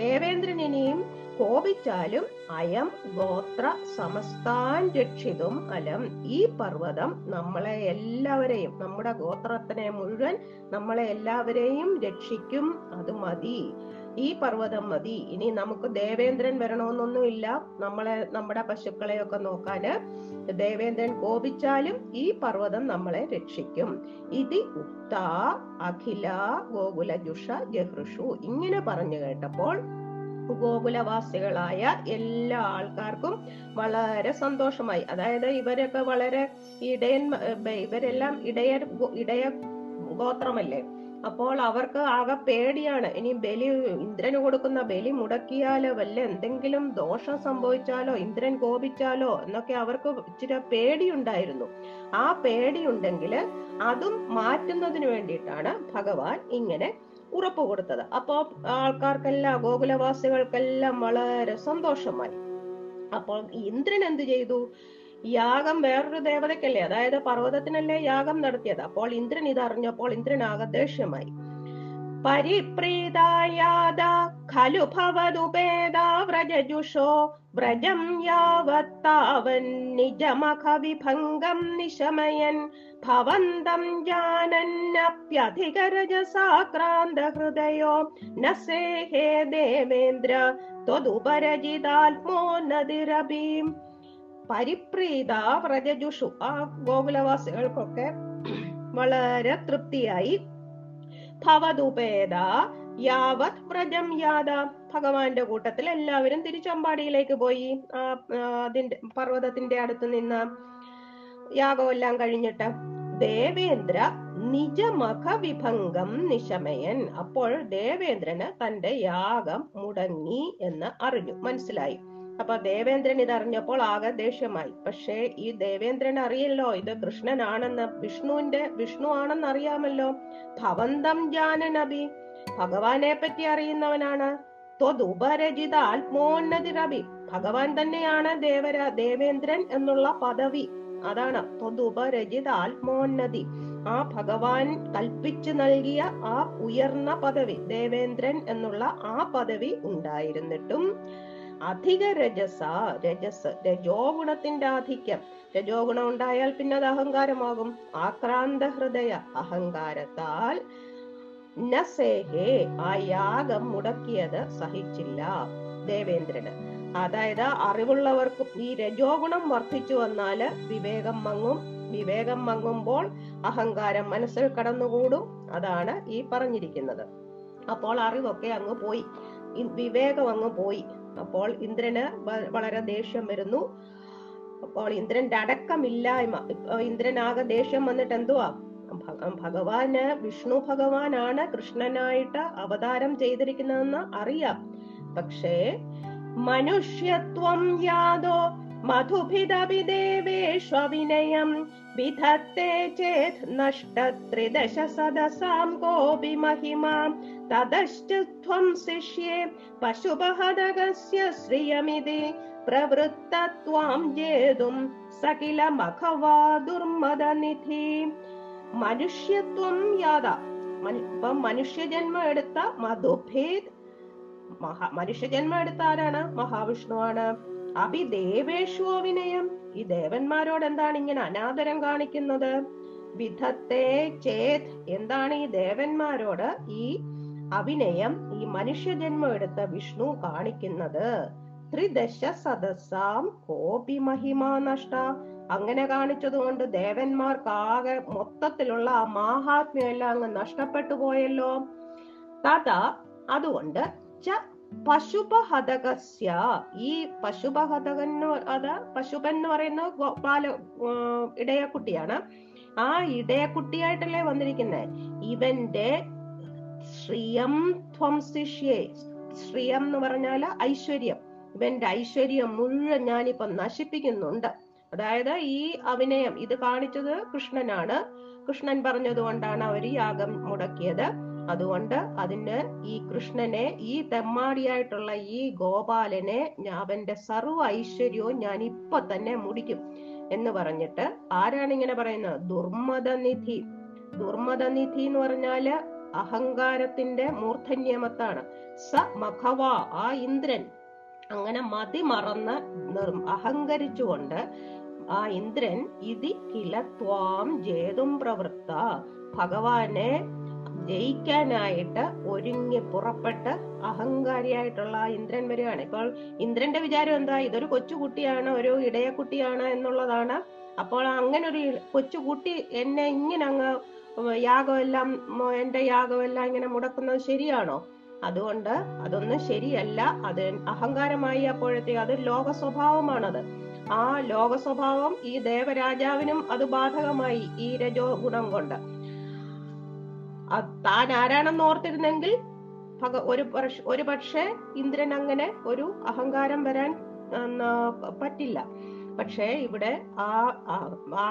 ദേവേന്ദ്രൻ ഇനിയും കോപിച്ചാലും അയം ഗോത്ര സമസ്താൻ രക്ഷിതും അലം. ഈ പർവ്വതം നമ്മളെ എല്ലാവരെയും, നമ്മുടെ ഗോത്രത്തിനെ മുഴുവൻ നമ്മളെ എല്ലാവരെയും രക്ഷിക്കും. അത് മതി, ഈ പർവ്വതം മതി. ഇനി നമുക്ക് ദേവേന്ദ്രൻ വരണമെന്നൊന്നുമില്ല നമ്മളെ, നമ്മുടെ പശുക്കളെയൊക്കെ നോക്കാന്. ദേവേന്ദ്രൻ കോപിച്ചാലും ഈ പർവ്വതം നമ്മളെ രക്ഷിക്കും. ഇതി ഉക്ത അഖില ഗോകുല ജുഷ ജഹൃഷു. ഇങ്ങനെ പറഞ്ഞു കേട്ടപ്പോൾ ഗോകുലവാസികളായ എല്ലാ ആൾക്കാർക്കും വളരെ സന്തോഷമായി. അതായത് ഇവരൊക്കെ വളരെ ഇടയൻ, ഇവരെല്ലാം ഇടയ ഇടയ ഗോത്രമല്ലേ, അപ്പോൾ അവർക്ക് ആകെ പേടിയാണ്. ഇനി ബലി, ഇന്ദ്രന് കൊടുക്കുന്ന ബലി മുടക്കിയാലോ, വല്ല എന്തെങ്കിലും ദോഷം സംഭവിച്ചാലോ, ഇന്ദ്രൻ കോപിച്ചാലോ എന്നൊക്കെ അവർക്ക് ഇച്ചിരി പേടിയുണ്ടായിരുന്നു. ആ പേടിയുണ്ടെങ്കിൽ അതും മാറ്റുന്നതിന് വേണ്ടിയിട്ടാണ് ഭഗവാൻ ഇങ്ങനെ ഉറപ്പ് കൊടുത്തത്. അപ്പോ ആൾക്കാർക്കെല്ലാം, ഗോകുലവാസികൾക്കെല്ലാം വളരെ സന്തോഷമായി. അപ്പോൾ ഇന്ദ്രൻ എന്ത് ചെയ്തു? യാഗം വേറൊരു ദേവതയ്ക്കല്ലേ, അതായത് പർവ്വതത്തിനല്ലേ യാഗം നടത്തിയത്. അപ്പോൾ ഇന്ദ്രൻ ഇതറിഞ്ഞപ്പോൾ ഇന്ദ്രൻ ആകെ ദേഷ്യമായി. പരിപ്രീതായാദ ഖലു ഭവദുപേദ വ്രജജുഷോ വ്രജം യാവത്താവൻ നിജമഖ വിഭംഗം നിശമയൻ ഭവന്തം ജാനന്യപ്യധികരജസാക്രാന്ത ഹൃദയോ നസേഹേ ദേവേന്ദ്ര ത്വദുപരജിതാത്മോ നദിരഭീം. പരിപ്രീത വ്രജജുഷു, ആ ഗോകുലവാസികൾക്കൊക്കെ വളരെ തൃപ്തിയായി. ഭവദുപേദ യാവത് വ്രജം യാത, ഭഗവാന്റെ കൂട്ടത്തിൽ എല്ലാവരും തിരിച്ചമ്പാടിയിലേക്ക് പോയി. ആ അതിന്റെ പർവ്വതത്തിന്റെ അടുത്ത് നിന്ന് യാഗമെല്ലാം കഴിഞ്ഞിട്ട് ദേവേന്ദ്ര നിജമഖ വിഭംഗം നിശമയൻ. അപ്പോൾ ദേവേന്ദ്രന് തന്റെ യാഗം മുടങ്ങി എന്ന് അറിഞ്ഞു, മനസ്സിലായി. അപ്പൊ ദേവേന്ദ്രൻ ഇതറിഞ്ഞപ്പോൾ ആകെ ദേഷ്യമായി. പക്ഷേ ഈ ദേവേന്ദ്രൻ അറിയല്ലോ ഇത് കൃഷ്ണനാണെന്ന്, വിഷ്ണുവിന്റെ വിഷ്ണു ആണെന്ന് അറിയാമല്ലോ. ഭവന്തം ജാനനബി, ഭഗവാനെ പറ്റി അറിയുന്നവനാണ്. ത്വദുപരജിത ആത്മോന്നതിരബി, ഭഗവാൻ തന്നെയാണ് ദേവരാ ദേവേന്ദ്രൻ എന്നുള്ള പദവി. അതാണ് ത്വദുപരജിത ആത്മോന്നതി, ആ ഭഗവാൻ കൽപ്പിച്ചു നൽകിയ ആ ഉയർന്ന പദവി, ദേവേന്ദ്രൻ എന്നുള്ള ആ പദവി ഉണ്ടായിരുന്നിട്ടും അധിക രജസ, രജസ് രജോ ഗുണത്തിന്റെ ആധിക്യം, രജോ ഗുണം ഉണ്ടായാൽ പിന്നെ അത് അഹങ്കാരമാകും. ആക്രാന്ത ഹൃദയ, അഹങ്കാരത്താൽ നസേഹേ, ആ യാഗം മുടക്കിയത് സഹിച്ചില്ല ദേവേന്ദ്രന്. അതായത് അറിവുള്ളവർക്കും ഈ രജോ ഗുണം വർദ്ധിച്ചു വന്നാല് വിവേകം മങ്ങും. വിവേകം മങ്ങുമ്പോൾ അഹങ്കാരം മനസ്സിൽ കടന്നുകൂടും. അതാണ് ഈ പറഞ്ഞിരിക്കുന്നത്. അപ്പോൾ അറിവൊക്കെ അങ്ങ് പോയി, വിവേകം അങ്ങ് പോയി. അപ്പോൾ ഇന്ദ്രന് വളരെ ദേഷ്യം വരുന്നു. അപ്പോൾ ഇന്ദ്രന്റെ അടക്കമില്ലായ്മ, ഇന്ദ്രനാകെ ദേഷ്യം വന്നിട്ട് എന്തുവാ, ഭഗവാന്, വിഷ്ണു ഭഗവാനാണ് കൃഷ്ണനായിട്ട് അവതാരം ചെയ്തിരിക്കുന്നതെന്ന് അറിയാം. പക്ഷേ മനുഷ്യത്വം യാതോ മധുഭിദഭി ദേവേഷു വിനയം വിധത്തെ ചേത് നഷ്ട ത്രിദശ സദസാം കോപി മഹിമാം തദശ്ചത്വം ശിഷ്യേ പശുപഹദഗസ്യ ശ്രിയമിതി പ്രവൃത്തത്വാം ജേതും സകില മഖവാ ദുർമദനിധി. മനുഷ്യത്വം യാത, ഇപ്പം മനുഷ്യജന്മം എടുത്ത മധുഭേദ്, മഹാ മനുഷ്യജന്മം എടുത്ത ആരാണ്? മഹാവിഷ്ണുവാണ്. അഭി ദേവേഷു വിനയം, ഈ ദേവന്മാരോട് എന്താണ് ഇങ്ങനെ അനാദരം കാണിക്കുന്നത്? വിധത്തെ ചേത്, എന്താണ് ഈ ദേവന്മാരോട് ഈ അഭിനയം ഈ മനുഷ്യജന്മം എടുത്ത വിഷ്ണു കാണിക്കുന്നത്? ത്രിദശ സദസാം കോപി മഹിമാ നഷ്ട, അങ്ങനെ കാണിച്ചതുകൊണ്ട് ദേവന്മാർക്കാകെ മൊത്തത്തിലുള്ള ആ മഹാത്മ്യമെല്ലാം അങ്ങ് നഷ്ടപ്പെട്ടു പോയല്ലോ. തഥാ, അതുകൊണ്ട് ച പശുപഹതകസ്യ, ഈ പശുപഹതകൻ, അത് പശുപൻ എന്ന് പറയുന്ന പാല ഇടയക്കുട്ടിയാണ്. ആ ഇടയക്കുട്ടിയായിട്ടല്ലേ വന്നിരിക്കുന്നത്. ഇവന്റെ ശ്രിയം ധ്വംസിഷ്യേ, ശ്രിയം എന്ന് പറഞ്ഞാല് ഐശ്വര്യം, ഇവന്റെ ഐശ്വര്യം മുഴുവൻ ഞാനിപ്പൊ നശിപ്പിക്കുന്നുണ്ട്. അതായത് ഈ അഭിനയം ഇത് കാണിച്ചത് കൃഷ്ണനാണ്. കൃഷ്ണൻ പറഞ്ഞതുകൊണ്ടാണ് അവർ യാഗം മുടക്കിയത്. അതുകൊണ്ട് അതിന് ഈ കൃഷ്ണനെ, ഈ തെമ്മാടിയായിട്ടുള്ള ഈ ഗോപാലനെ, അവന്റെ സർവ്വ ഐശ്വര്യവും ഞാൻ ഇപ്പൊ തന്നെ മുടിക്കും എന്ന് പറഞ്ഞിട്ട് ആരാണ് ഇങ്ങനെ പറയുന്നത്? ദുർമദനിധി. ദുർമദനിധി എന്ന് പറഞ്ഞാല് അഹങ്കാരത്തിന്റെ മൂർധന്യമത്താണ്. സ മഖവ, ആ ഇന്ദ്രൻ, അങ്ങനെ മതി മറന്ന് അഹങ്കരിച്ചുകൊണ്ട് ആ ഇന്ദ്രൻ ഇതി കില ത്വാം ജേതും പ്രവൃത്ത, ഭഗവാനെ ജയിക്കാനായിട്ട് ഒരുങ്ങി പുറപ്പെട്ട് അഹങ്കാരിയായിട്ടുള്ള ഇന്ദ്രൻ വരികയാണ്. ഇപ്പോൾ ഇന്ദ്രന്റെ വിചാരം എന്താ, ഇതൊരു കൊച്ചുകുട്ടിയാണ്, ഒരു ഇടയക്കുട്ടിയാണ് എന്നുള്ളതാണ്. അപ്പോൾ അങ്ങനെ ഒരു കൊച്ചുകുട്ടി എന്നെ ഇങ്ങനെ അങ്ങ് യാഗമെല്ലാം എന്റെ യാഗമെല്ലാം ഇങ്ങനെ മുടക്കുന്നത് ശരിയാണോ? അതുകൊണ്ട് അതൊന്നും ശരിയല്ല. അത് അഹങ്കാരമായി അപ്പോഴത്തേക്ക് അത് ലോക സ്വഭാവമാണത്. ആ ലോക സ്വഭാവം ഈ ദേവരാജാവിനും അത് ബാധകമായി ഈ രജോ ഗുണം കൊണ്ട്. താൻ ആരാണെന്ന് ഓർത്തിരുന്നെങ്കിൽ ഒരു ഒരു പക്ഷേ ഇന്ദ്രൻ അങ്ങനെ ഒരു അഹങ്കാരം വരാൻ പറ്റില്ല. പക്ഷേ ഇവിടെ ആ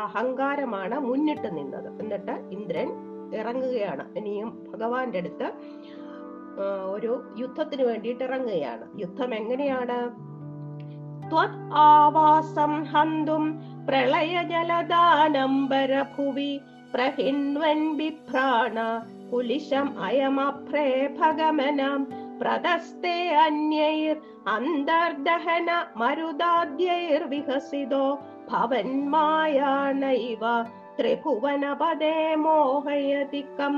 അഹങ്കാരമാണ് മുന്നിട്ട് നിന്നത്. എന്നിട്ട് ഇന്ദ്രൻ ഇറങ്ങുകയാണ്, ഇനിയും ഭഗവാന്റെ അടുത്ത് ഒരു യുദ്ധത്തിന് വേണ്ടിയിട്ട് ഇറങ്ങുകയാണ്. യുദ്ധം എങ്ങനെയാണ്? ത്വത് ആവാസം ഹന്തും പ്രളയജലദാനംബരഭുവി പ്രഹിൻവൻ ബിഭ്രാണ കുലിശം അയമപ്രേ ഭഗമനം പ്രദസ്തേ അന്യൈർ അന്തർദഹന മരുദാദ്യൈർ വിഹസിതോ ഭവന്മായാനൈവ ത്രിഭുവനപദേ മോഹയതികം.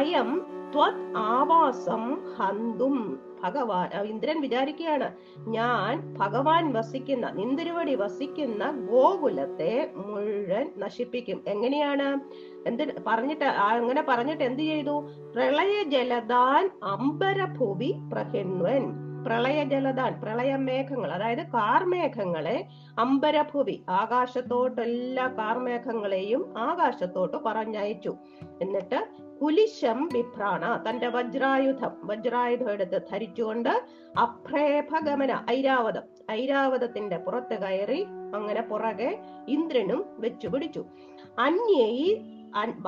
അയം ത്വത് ആവാസം ഹന്തും, ഭഗവാൻ ഇന്ദ്രൻ വിചാരിക്കുകയാണ്, ഞാൻ ഭഗവാൻ വസിക്കുന്ന നിന്തിരുവടി വസിക്കുന്ന ഗോകുലത്തെ മുഴുവൻ നശിപ്പിക്കും. എങ്ങനെയാണ്? എന്ത് പറഞ്ഞിട്ട് അങ്ങനെ പറഞ്ഞിട്ട് എന്ത് ചെയ്തു? പ്രളയ ജലദാൻ അംബരഭൂവി പ്രഹിൻവൻ, പ്രളയ ജലദാൻ പ്രളയമേഘങ്ങൾ, അതായത് കാർമേഘങ്ങളെ, അംബരഭൂവി ആകാശത്തോട്ട് എല്ലാ കാർമേഘങ്ങളെയും ആകാശത്തോട്ട് പറഞ്ഞയച്ചു. എന്നിട്ട് കുലിശം ബിഭ്രാണ, തന്റെ വജ്രായുധം വജ്രായുധം എടുത്ത് ധരിച്ചുകൊണ്ട് അഭ്രേഭഗമന ഐരാവതം ഐരാവതത്തിന്റെ പുറത്ത് കയറി അങ്ങനെ പുറകെ ഇന്ദ്രനും വെച്ചു പിടിച്ചു. അന്യയി,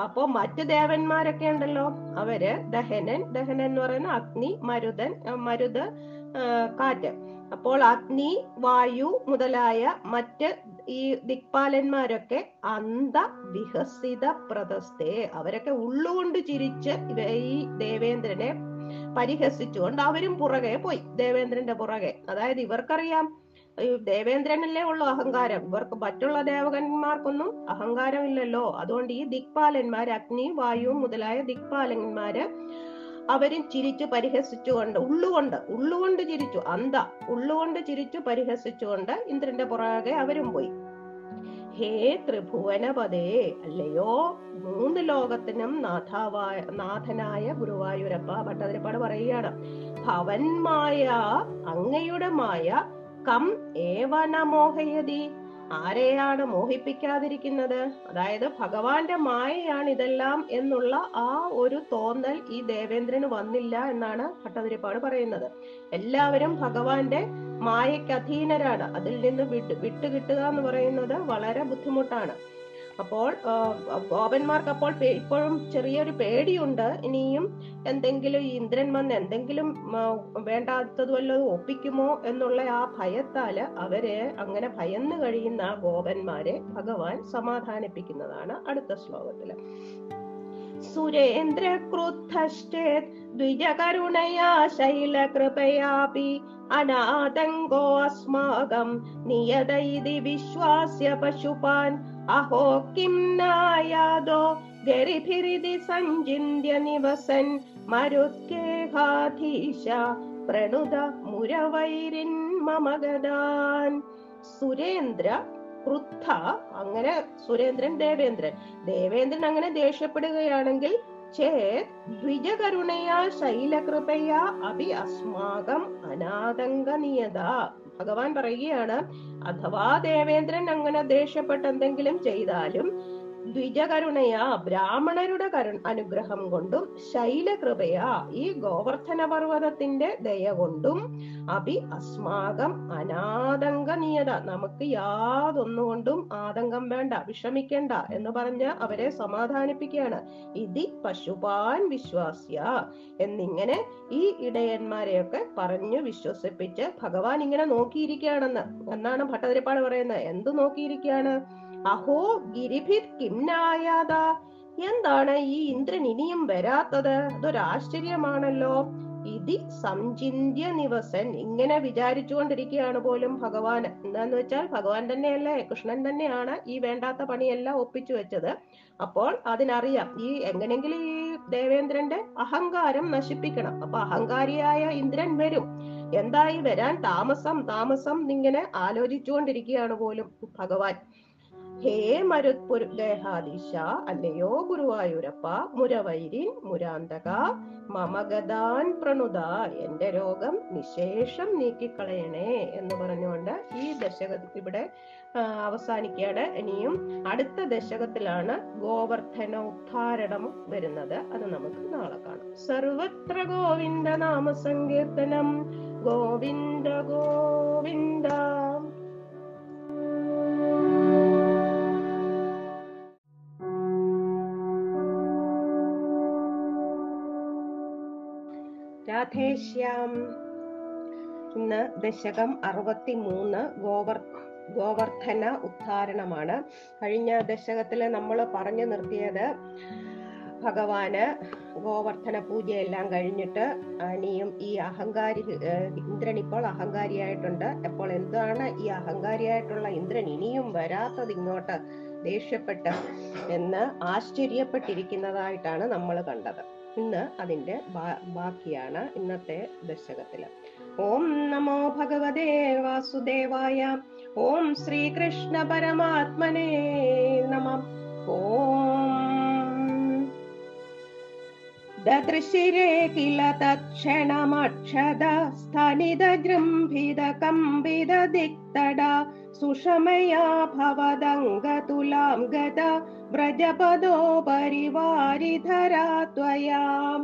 അപ്പൊ മറ്റ് ദേവന്മാരൊക്കെ ഉണ്ടല്ലോ, അവര് ദഹനൻ ദഹനൻ എന്ന് പറയുന്ന അഗ്നി, മരുതൻ മരുത് കാറ്റ്, അപ്പോൾ അഗ്നി വായു മുതലായ മറ്റ് ഈ ദിക്പാലന്മാരൊക്കെ അന്ധ വിഹസിത പ്രദസ്തേ, അവരൊക്കെ ഉള്ളുകൊണ്ട് ചിരിച്ച് ഈ ദേവേന്ദ്രനെ പരിഹസിച്ചുകൊണ്ട് അവരും പുറകെ പോയി, ദേവേന്ദ്രന്റെ പുറകെ. അതായത് ഇവർക്കറിയാം, ദേവേന്ദ്രനല്ലേ ഉള്ളു അഹങ്കാരം, ഇവർക്ക് മറ്റുള്ള ദേവകന്മാർക്കൊന്നും അഹങ്കാരം ഇല്ലല്ലോ. അതുകൊണ്ട് ഈ ദിക്പാലന്മാര്, അഗ്നി വായു മുതലായ ദിക്പാലന്മാര് അവരും ചിരിച്ചു പരിഹസിച്ചുകൊണ്ട്, ഉള്ളുകൊണ്ട് ഉള്ളുകൊണ്ട് ചിരിച്ചു, അന്ധ ഉള്ളുകൊണ്ട് ചിരിച്ചു പരിഹസിച്ചുകൊണ്ട് ഇന്ദ്രന്റെ പുറകെ അവരും പോയി. ഹേ ത്രിഭുവനപദേ, അല്ലയോ മൂന്ന് ലോകത്തിനും നാഥാവായ നാഥനായ ഗുരുവായൂരപ്പ ഭട്ടതിരിപ്പാട് പറയുകയാണ്, ഭവന്മായ അങ്ങയുടെ മായ കം ഏവന മോഹയതി, ആരെയാണ് മോഹിപ്പിക്കാതിരിക്കുന്നത്? അതായത് ഭഗവാന്റെ മായയാണ് ഇതെല്ലാം എന്നുള്ള ആ ഒരു തോന്നൽ ഈ ദേവേന്ദ്രന് വന്നില്ല എന്നാണ് ഭട്ടതിരിപ്പാട് പറയുന്നത്. എല്ലാവരും ഭഗവാന്റെ മായയ്ക്ക് അധീനരാണ്. അതിൽ നിന്ന് വിട്ട് വിട്ടുകിട്ടുക എന്ന് പറയുന്നത് വളരെ ബുദ്ധിമുട്ടാണ്. അപ്പോൾ ഗോപന്മാർക്ക് അപ്പോൾ ഇപ്പോഴും ചെറിയൊരു പേടിയുണ്ട്, ഇനിയും എന്തെങ്കിലും ഇന്ദ്രൻ വന്ന് എന്തെങ്കിലും വേണ്ടാത്തത് വല്ലതും ഒപ്പിക്കുമോ എന്നുള്ള ആ ഭയത്താല് അവരെ അങ്ങനെ ഭയന്ന് കഴിയുന്ന ആ ഗോപന്മാരെ ഭഗവാൻ സമാധാനിപ്പിക്കുന്നതാണ് അടുത്ത ശ്ലോകത്തില്. സുരേന്ദ്ര ക്രുദ്ധശ്ചേത് ദ്വിജകരുണയാ ശൈലകൃപയാപി അനാതങ്കോ അസ്മാകം നിയതൈതി വിശ്വാസ്യ പശുപാൻ അഹോ കിം നായാദോ ഗരിഭിരിതി സഞ്ചിന്യ നിവസൻ മരുത്കേഹാധീശ പ്രണുത മുരവൈരിൻ മമഗദാൻ. സുരേന്ദ്ര ക്രുദ്ധ, അങ്ങനെ സുരേന്ദ്രൻ ദേവേന്ദ്രൻ, ദേവേന്ദ്രൻ അങ്ങനെ ദേഷ്യപ്പെടുകയാണെങ്കിൽ, ചേത് ദ്വിജകരുണയാ ശൈലകൃപയാ അഭി അസ്മാകം അനാതങ്ക നിയത, ഭഗവാൻ പറയുകയാണ്, അഥവാ ദേവേന്ദ്രൻ അങ്ങനെ ദേഷ്യപ്പെട്ട് എന്തെങ്കിലും ചെയ്താലും ദ്വിജകരുണയാ ബ്രാഹ്മണരുടെ കരുണ അനുഗ്രഹം കൊണ്ടും ശൈലകൃപയാ ഈ ഗോവർദ്ധന പർവ്വതത്തിന്റെ ദയ കൊണ്ടും അഭി അസ്മാകം അനാതങ്ക നിയത, നമുക്ക് യാതൊന്നുകൊണ്ടും ആതങ്കം വേണ്ട, വിഷമിക്കേണ്ട എന്ന് പറഞ്ഞ് അവരെ സമാധാനിപ്പിക്കുകയാണ്. ഇതി പശുപാൻ വിശ്വാസ്യ എന്നിങ്ങനെ ഈ ഇടയന്മാരെയൊക്കെ പറഞ്ഞു വിശ്വസിപ്പിച്ച് ഭഗവാൻ ഇങ്ങനെ നോക്കിയിരിക്കുകയാണെന്ന് എന്നാണ് ഭട്ടതിരിപ്പാട് പറയുന്നത്. എന്ത് നോക്കിയിരിക്കുകയാണ്? അഹോ ഗിരിഭിത് കിംനായാത, എന്താണ് ഈ ഇന്ദ്രൻ ഇനിയും വരാത്തത്? അതൊരാശ്ചര്യമാണല്ലോ. ഇതി സംചിന്യ നിവസൻ, ഇങ്ങനെ വിചാരിച്ചുകൊണ്ടിരിക്കുകയാണ് പോലും ഭഗവാൻ. എന്താന്ന് വെച്ചാൽ ഭഗവാൻ തന്നെയല്ലേ, കൃഷ്ണൻ തന്നെയാണ് ഈ വേണ്ടാത്ത പണിയെല്ലാം ഒപ്പിച്ചു വെച്ചത്. അപ്പോൾ അതിനറിയാം ഈ എങ്ങനെങ്കിലും ഈ ദേവേന്ദ്രന്റെ അഹങ്കാരം നശിപ്പിക്കണം. അപ്പൊ അഹങ്കാരിയായ ഇന്ദ്രൻ വരും, എന്തായി വരാൻ താമസം താമസം ഇങ്ങനെ ആലോചിച്ചുകൊണ്ടിരിക്കുകയാണ് പോലും ഭഗവാൻ. ഹേ മരുത്പുരു ദേഹാദിശ, അല്ലയോ ഗുരുവായൂരപ്പ, മുരവൈരിൻ മുരാന്തക മമഗദാൻ പ്രണുത, എന്റെ രോഗം നിശേഷം നീക്കിക്കളയണേ എന്ന് പറഞ്ഞുകൊണ്ട് ഈ ദശകത്തിൽ ഇവിടെ അവസാനിക്കാതെ ഇനിയും അടുത്ത ദശകത്തിലാണ് ഗോവർദ്ധന ഉദ്ധാരണം വരുന്നത്. അത് നമുക്ക് നാളെ കാണാം. സർവത്ര ഗോവിന്ദ നാമ സങ്കീർത്തനം. ഗോവിന്ദ ഗോവിന്ദ. രാധേശ്യാം. ഇന്ന് ദശകം അറുപത്തി മൂന്ന് ഗോവർ ഗോവർദ്ധന ഉദ്ധാരണമാണ്. കഴിഞ്ഞ ദശകത്തില് നമ്മൾ പറഞ്ഞു നിർത്തിയത് ഭഗവാന് ഗോവർദ്ധന പൂജയെല്ലാം കഴിഞ്ഞിട്ട് അനിയും ഈ അഹങ്കാരി ഇന്ദ്രൻ ഇപ്പോൾ അഹങ്കാരിയായിട്ടുണ്ട്. അപ്പോൾ എന്താണ് ഈ അഹങ്കാരിയായിട്ടുള്ള ഇന്ദ്രൻ ഇനിയും വരാത്തത് ഇങ്ങോട്ട് ദേഷ്യപ്പെട്ട് എന്ന് ആശ്ചര്യപ്പെട്ടിരിക്കുന്നതായിട്ടാണ് നമ്മൾ കണ്ടത്. ഇന്ന് അതിന്റെ ബാക്കിയാണ് ഇന്നത്തെ ദശകത്തില്. ഓം നമോ ഭഗവതേ വാസുദേവായ. ഓം ശ്രീകൃഷ്ണ പരമാത്മനേ നമഃ. ഓം ദദൃശിരേ കില തത്ക്ഷണമക്ഷത സ്ഥനിത ജൃംഭിത കമ്പിത ദിക്തട സുഷമയാ ഭവദംഗതുലാം ഗത വ്രജപദോ പരിവാരിധരാത്വയാം.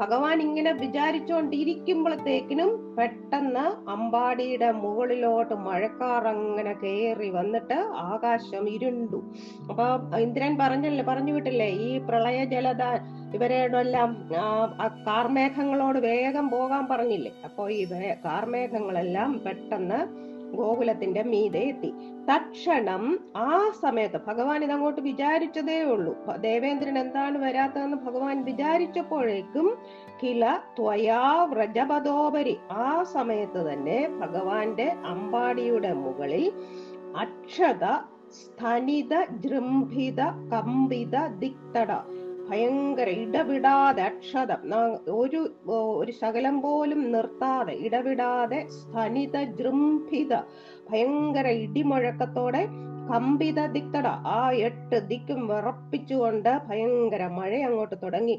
ഭഗവാൻ ഇങ്ങനെ വിചാരിച്ചോണ്ടിരിക്കുമ്പോഴത്തേക്കിനും പെട്ടെന്ന് അമ്പാടിയുടെ മുകളിലോട്ട് മഴക്കാറങ്ങനെ കയറി വന്നിട്ട് ആകാശം ഇരുണ്ടു. അപ്പൊ ഇന്ദ്രൻ പറഞ്ഞല്ലേ പറഞ്ഞു വിട്ടില്ലേ ഈ പ്രളയ ജലത ഇവരെല്ലാം കാർമേഘങ്ങളോട് വേഗം പോകാൻ പറഞ്ഞില്ലേ. അപ്പൊ ഈ കാർമേഘങ്ങളെല്ലാം പെട്ടെന്ന് ഗോകുലത്തിന്റെ മീതെ എത്തി. തക്ഷണം ആ സമയത്ത് ഭഗവാൻ ഇതങ്ങോട്ട് വിചാരിച്ചതേ ഉള്ളൂ. ദേവേന്ദ്രൻ എന്താണ് വരാത്തതെന്ന് ഭഗവാൻ വിചാരിച്ചപ്പോഴേക്കും കില ത്വയാ വ്രജപദോപരി, ആ സമയത്ത് തന്നെ ഭഗവാന്റെ അമ്പാടിയുടെ മുകളിൽ അക്ഷത സ്ഥനിത ജൃംഭിത കമ്പിത ദിക്തട, ഭയങ്കര ഇടവിടാതെ അക്ഷതം ഒരു ഒരു ശകലം പോലും നിർത്താതെ ഇടവിടാതെ സ്ഥനിത ജൃംഭിത ഭയങ്കര ഇടിമുഴക്കത്തോടെ കമ്പിത ദിക്തട ആ എട്ട് ദിക്കും വിറപ്പിച്ചുകൊണ്ട് ഭയങ്കര മഴ അങ്ങോട്ട് തുടങ്ങി.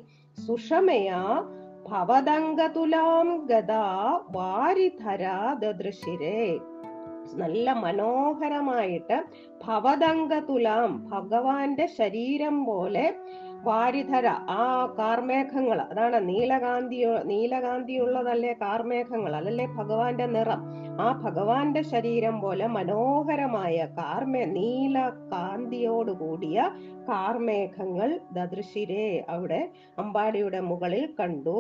സുഷമയാ ഭവദംഗതുലാം ഗദാ വാരിധരാ ദദൃശിരേ, നല്ല മനോഹരമായിട്ട് ഭവദംഗതുലാം ഭഗവാന്റെ ശരീരം പോലെ വാരിധര ആ കാർമേഘങ്ങൾ, അതാണ് നീലകാന്തിയോ നീലകാന്തിയുള്ളതല്ലേ കാർമേഘങ്ങൾ, അതല്ലേ ഭഗവാന്റെ നിറം. ആ ഭഗവാന്റെ ശരീരം പോലെ മനോഹരമായ കാർമേ നീല കാന്തിയോടുകൂടിയ കാർമേഘങ്ങൾ ദദൃശിരേ അവിടെ അമ്പാടിയുടെ മുകളിൽ കണ്ടു.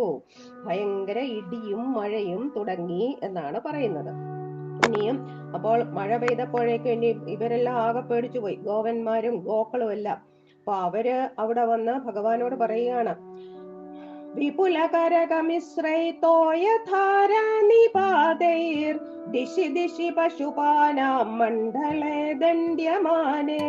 ഭയങ്കര ഇടിയും മഴയും തുടങ്ങി എന്നാണ് പറയുന്നത്. ഇനിയും അപ്പോൾ മഴ പെയ്തപ്പോഴേക്കും ഇനി ഇവരെല്ലാം ആകെ പേടിച്ചു പോയി, ഗോവന്മാരും ഗോക്കളും എല്ലാം. അപ്പൊ അവര് അവിടെ വന്ന് ഭഗവാനോട് പറയുകയാണ്, വിപുലകരകമിശ്രൈതോയധാരാനിപാതൈർ ദിശി ദിശി പശുപാനാം മണ്ഡലേ ദണ്ഡ്യമാനേ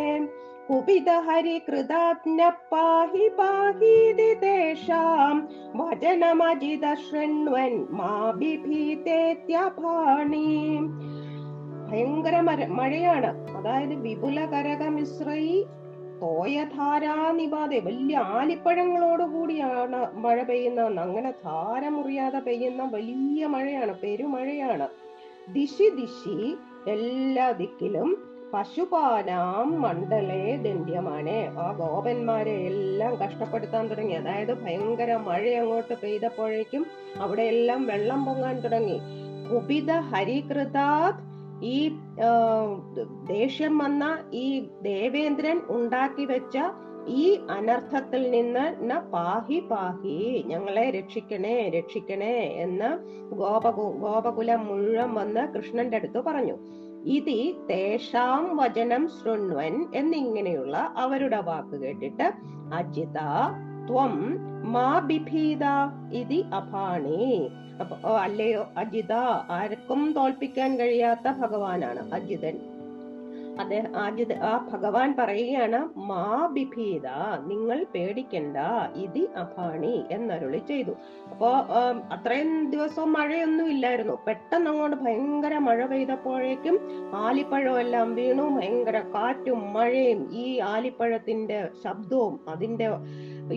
കുപിതഹരി കൃതാജ്ഞ പാഹി പാഹി ദിതേഷാം വചനമജിത ശൃണ്വൻ മാ ബിഭീതേത്യഭാണി. ഭയങ്കര മഴയാണ്. അതായത് വിപുലകരകമിശ്രൈ തോയധാരാനിപാതെ, വലിയ ആലിപ്പഴങ്ങളോട് കൂടിയാണ് മഴ പെയ്യുന്നതെന്ന്, അങ്ങനെ ധാര മുറിയാതെ പെയ്യുന്ന വലിയ മഴയാണ്, പെരുമഴയാണ്. ദിശി ദിശി എല്ലാ ദിക്കിലും പശുപാനാം മണ്ഡലേ ദണ്ഡ്യമാനെ, ആ ഗോപന്മാരെ എല്ലാം കഷ്ടപ്പെടുത്താൻ തുടങ്ങി. അതായത് ഭയങ്കര മഴ അങ്ങോട്ട് പെയ്തപ്പോഴേക്കും അവിടെ എല്ലാം വെള്ളം പൊങ്ങാൻ തുടങ്ങി. കുപിത ഹരികൃതാത്, ഈ ദേഷ്യം വന്ന ഈ ദേവേന്ദ്രൻ ഉണ്ടാക്കി വെച്ച ഈ അനർത്ഥത്തിൽ നിന്ന് പാഹി പാഹി, ഞങ്ങളെ രക്ഷിക്കണേ രക്ഷിക്കണേ എന്ന് ഗോപകു ഗോപകുലം മുഴുവൻ വന്ന് കൃഷ്ണന്റെ അടുത്ത് പറഞ്ഞു. ഇതി തേഷാം വചനം ശൃണ്വൻ എന്നിങ്ങനെയുള്ള അവരുടെ വാക്ക് കേട്ടിട്ട് അജിത ത്വം മാ ബിഭീത ഇതി അഭാണേ. അപ്പൊ അല്ലയോ അജിത, ആർക്കും തോൽപ്പിക്കാൻ കഴിയാത്ത ഭഗവാനാണ് അജിതൻ. അദ്ദേഹം അജിത ആ ഭഗവാൻ പറയുകയാണ്, മാ ബിഭീത, നിങ്ങൾ പേടിക്കണ്ട, ഇതി അഭാണി എന്നരുളി ചെയ്തു. അപ്പോ അത്രയും ദിവസവും മഴയൊന്നും ഇല്ലായിരുന്നു. പെട്ടെന്ന് അങ്ങോട്ട് ഭയങ്കര മഴ പെയ്തപ്പോഴേക്കും ആലിപ്പഴം എല്ലാം വീണു. ഭയങ്കര കാറ്റും മഴയും ഈ ആലിപ്പഴത്തിന്റെ ശബ്ദവും അതിന്റെ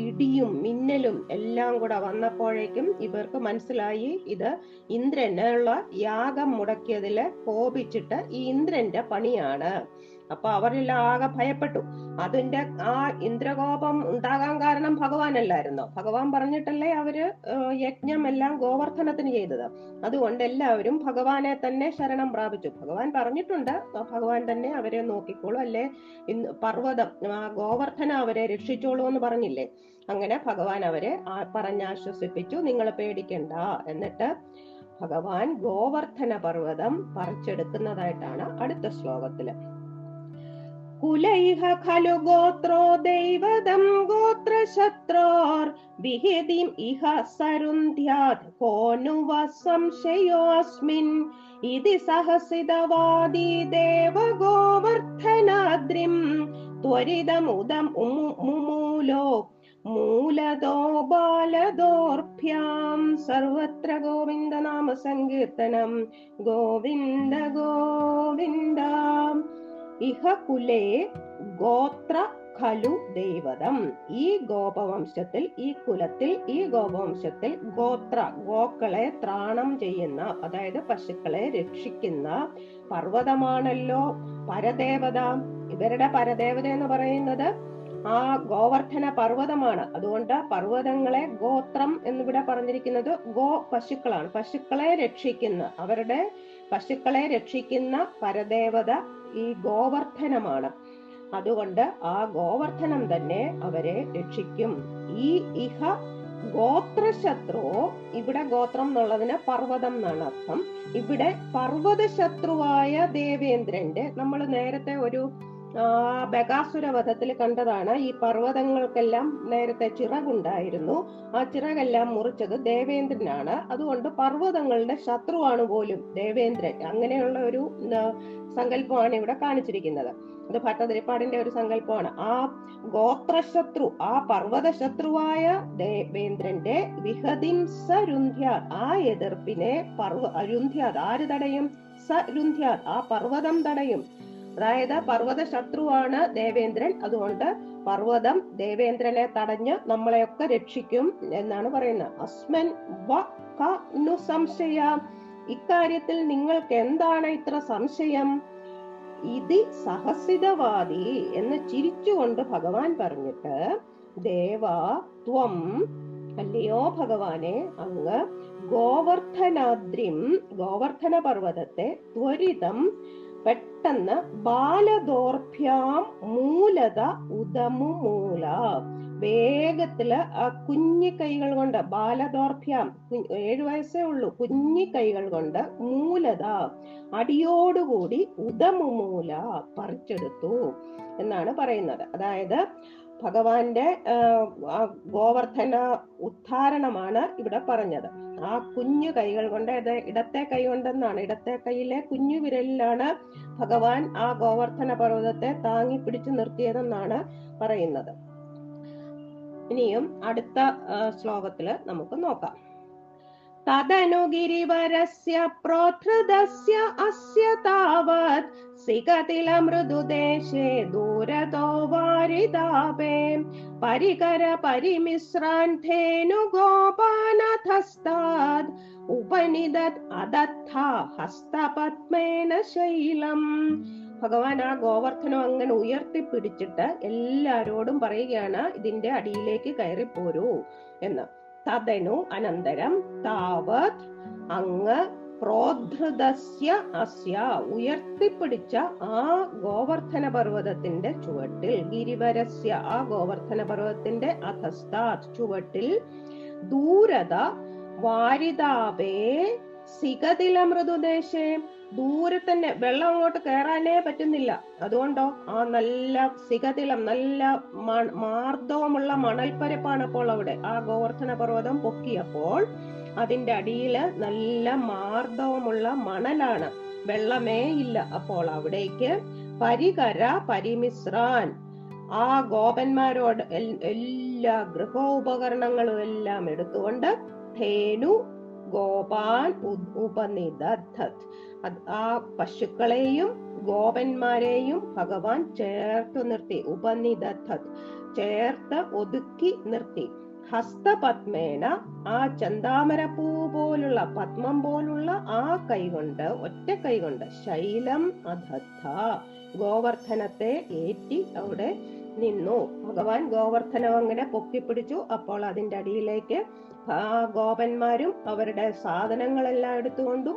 ഇടിയും മിന്നലും എല്ലാം കൂടെ വന്നപ്പോഴേക്കും ഇവർക്ക് മനസ്സിലായി ഇത് ഇന്ദ്രനുള്ള യാഗം മുടക്കിയതില് കോപിച്ചിട്ട് ഈ ഇന്ദ്രന്റെ പണിയാണ്. അപ്പൊ അവരെല്ലാം ആകെ ഭയപ്പെട്ടു. അതിന്റെ ആ ഇന്ദ്രകോപം ഉണ്ടാകാൻ കാരണം ഭഗവാനല്ലായിരുന്നു. ഭഗവാൻ പറഞ്ഞിട്ടല്ലേ അവര് യജ്ഞം എല്ലാം ഗോവർദ്ധനത്തിന് ചെയ്തത്. അതുകൊണ്ട് എല്ലാവരും ഭഗവാനെ തന്നെ ശരണം പ്രാപിച്ചു. ഭഗവാൻ പറഞ്ഞിട്ടുണ്ട്, ഭഗവാൻ തന്നെ അവരെ നോക്കിക്കോളൂ, അല്ലെ പർവ്വതം ഗോവർദ്ധന അവരെ രക്ഷിച്ചോളൂ എന്ന് പറഞ്ഞില്ലേ. അങ്ങനെ ഭഗവാൻ അവരെ പറഞ്ഞാശ്വസിപ്പിച്ചു, നിങ്ങൾ പേടിക്കണ്ട. എന്നിട്ട് ഭഗവാൻ ഗോവർദ്ധന പർവ്വതം പറിച്ചെടുക്കുന്നതായിട്ടാണ് അടുത്ത ശ്ലോകത്തില്. കുലൈഹ ഖലു ഗോത്രോ ദൈവതം ഗോത്രശത്രോർ വിഹിതിം ഇഹ സരുന്ധ്യാത് കോനുവ സംശയോസ്മിൻ ഇതി സഹസിതവാദി ദേവഗോവർദ്ധനാദ്രിം ത്വരിതമുദം മുമൂലോ മൂലദോ ബാലദോർഭ്യാം. സർവത്ര ഗോവിന്ദനാമ സങ്കീർത്തനം ഗോവിന്ദ ഗോവിന്ദ. ഇഹ കുലേ ഗോത്ര ഖലു ദൈവതം, ഈ ഗോപവംശത്തിൽ, ഈ കുലത്തിൽ, ഈ ഗോപവംശത്തിൽ ഗോത്ര ഗോക്കളെ ത്രാണം ചെയ്യുന്ന, അതായത് പശുക്കളെ രക്ഷിക്കുന്ന പർവ്വതമാണല്ലോ പരദേവത. ഇവരുടെ പരദേവത എന്ന് പറയുന്നത് ആ ഗോവർദ്ധന പർവ്വതമാണ്. അതുകൊണ്ട് പർവ്വതങ്ങളെ ഗോത്രം എന്നിവിടെ പറഞ്ഞിരിക്കുന്നത് ഗോ പശുക്കളാണ്. പശുക്കളെ രക്ഷിക്കുന്ന, അവരുടെ പശുക്കളെ രക്ഷിക്കുന്ന പരദേവത ഈ ഗോവർദ്ധനമാണ്. അതുകൊണ്ട് ആ ഗോവർദ്ധനം തന്നെ അവരെ രക്ഷിക്കും. ഈ ഇഹ ഗോത്രശത്രു, ഇവിടെ ഗോത്രം എന്നുള്ളതിന് പർവ്വതം എന്നാണ് അർത്ഥം. ഇവിടെ പർവ്വതശത്രുവായ ദേവേന്ദ്രന്റെ, നമ്മൾ നേരത്തെ ഒരു ബകാസുരവധത്തിൽ കണ്ടതാണ്, ഈ പർവ്വതങ്ങൾക്കെല്ലാം നേരത്തെ ചിറകുണ്ടായിരുന്നു, ആ ചിറകെല്ലാം മുറിച്ചത് ദേവേന്ദ്രനാണ്. അതുകൊണ്ട് പർവ്വതങ്ങളുടെ ശത്രുവാണ് പോലും ദേവേന്ദ്രൻ. അങ്ങനെയുള്ള ഒരു സങ്കല്പമാണ് ഇവിടെ കാണിച്ചിരിക്കുന്നത്. ഇത് ഭട്ടതിരിപ്പാടിന്റെ ഒരു സങ്കല്പമാണ്. ആ ഗോത്രശത്രു, ആ പർവ്വതശത്രുവായ ദേവേന്ദ്രന്റെ വിഹതിംസരുന്ധ്യ, ആ എതിർപ്പിനെ പർവ്വ അരുന്ധ്യാത്, ആര് തടയും? സരുന്ധ്യാത്, ആ പർവ്വതം തടയും. അതായത് പർവ്വത ശത്രുവാണ് ദേവേന്ദ്രൻ. അതുകൊണ്ട് പർവ്വതം ദേവേന്ദ്രനെ തടഞ്ഞ് നമ്മളെയൊക്കെ രക്ഷിക്കും എന്നാണ് പറയുന്നത്. അസ്മൻ വ കനു സംശയ, ഇക്കാര്യത്തിൽ നിങ്ങൾക്ക് എന്താണ് ഇത്ര സംശയം? ഇതി സഹസിതവാദി എന്ന് ചിരിച്ചുകൊണ്ട് ഭഗവാൻ പറഞ്ഞിട്ട്, ദേവ ത്വം, അല്ലയോ ഭഗവാനെ അങ്ങ്, ഗോവർദ്ധനാദ്രിം, ഗോവർദ്ധന പർവ്വതത്തെ, ത്വരിതം പെട്ടെന്ന്, ബാലദോർഭ്യാം മൂലത ഉദമു മൂല, വേഗത്തില് ആ കുഞ്ഞി കൈകൾ കൊണ്ട്, ബാലദോർഭ്യാം ഏഴു വയസ്സേ ഉള്ളൂ, കുഞ്ഞി കൈകൾ കൊണ്ട്, മൂലത അടിയോടുകൂടി, ഉദമു മൂല പറിച്ചെടുത്തു എന്നാണ് പറയുന്നത്. അതായത് ഭഗവാന്റെ ഗോവർദ്ധന ഉദ്ധാരണമാണ് ഇവിടെ പറഞ്ഞത്. ആ കുഞ്ഞു കൈകൾ കൊണ്ട്, അത് ഇടത്തെ കൈ കൊണ്ടെന്നാണ്, ഇടത്തെ കൈയിലെ കുഞ്ഞു വിരലിലാണ് ഭഗവാൻ ആ ഗോവർദ്ധന പർവ്വതത്തെ താങ്ങി പിടിച്ചു നിർത്തിയതെന്നാണ് പറയുന്നത്. ഇനിയും അടുത്ത ശ്ലോകത്തില് നമുക്ക് നോക്കാം. തദനു ഗിരിവരസ്യ പ്രോധൃതസ്യ അസ്യ താവത് സികതില മൃദുദേശേ ദൂരതോ വാരിതാപേ പരികര പരിമിശ്രാൻ ധേനു ഗോപാനതസ്താദ് ഉപനിദത് അദത്ത ഹസ്തപത്മേന ശൈലം. ഭഗവാൻ ആ ഗോവർദ്ധനം അങ്ങനെ ഉയർത്തിപ്പിടിച്ചിട്ട് എല്ലാരോടും പറയുകയാണ്, ഇതിന്റെ അടിയിലേക്ക് കയറിപ്പോരൂ എന്ന്. തദനു അനന്തരം, താവത് അങ്ങ്, പ്രോധൃതസ്യ അസ്യ ഉയർത്തിപ്പിടിച്ച ആ ഗോവർദ്ധന പർവ്വതത്തിന്റെ ചുവട്ടിൽ, ഗിരിവരസ്യ ആ ഗോവർദ്ധന പർവ്വതത്തിന്റെ അധസ്താ ചുവട്ടിൽ, ദൂരത വാരിതാപേ സിഖതിൽ അമൃതുദേശേ, ദൂരെ തന്നെ വെള്ളം അങ്ങോട്ട് കയറാനേ പറ്റുന്നില്ല. അതുകൊണ്ടോ ആ നല്ല സിഖതിലം, നല്ല മാർദ്ദവമുള്ള മണൽപ്പരപ്പാണ് അപ്പോൾ അവിടെ ആ ഗോവർദ്ധന പർവ്വതം പൊക്കിയപ്പോൾ അതിന്റെ അടിയില് നല്ല മാർദ്ദവമുള്ള മണലാണ്, വെള്ളമേ ഇല്ല. അപ്പോൾ അവിടേക്ക് പരികര പരിമിശ്രാൻ, ആ ഗോപന്മാരോട് എല്ലാ ഗൃഹോപകരണങ്ങളും എല്ലാം എടുത്തുകൊണ്ട് ധേനു ഗോപാൻ ഉപനിദധത്, ആ പശുക്കളെയും ഗോപന്മാരെയും ഭഗവാൻ ചേർത്തു നിർത്തി. ഉപനിദധത് ചേർത്ത് ഒതുക്കി നിർത്തി. ഹസ്തപത്മേന, ആ ചന്താമരപ്പൂ പോലുള്ള പത്മം പോലുള്ള ആ കൈകൊണ്ട്, ഒറ്റ കൈകൊണ്ട് ശൈലം അധദ്ധ, ഗോവർദ്ധനത്തെ ഏറ്റി അവിടെ നിന്നു. ഭഗവാൻ ഗോവർദ്ധനം അങ്ങനെ പൊക്കിപ്പിടിച്ചു. അപ്പോൾ അതിന്റെ അടിയിലേക്ക് ആ ഗോപന്മാരും അവരുടെ സാധനങ്ങളെല്ലാം എടുത്തുകൊണ്ടും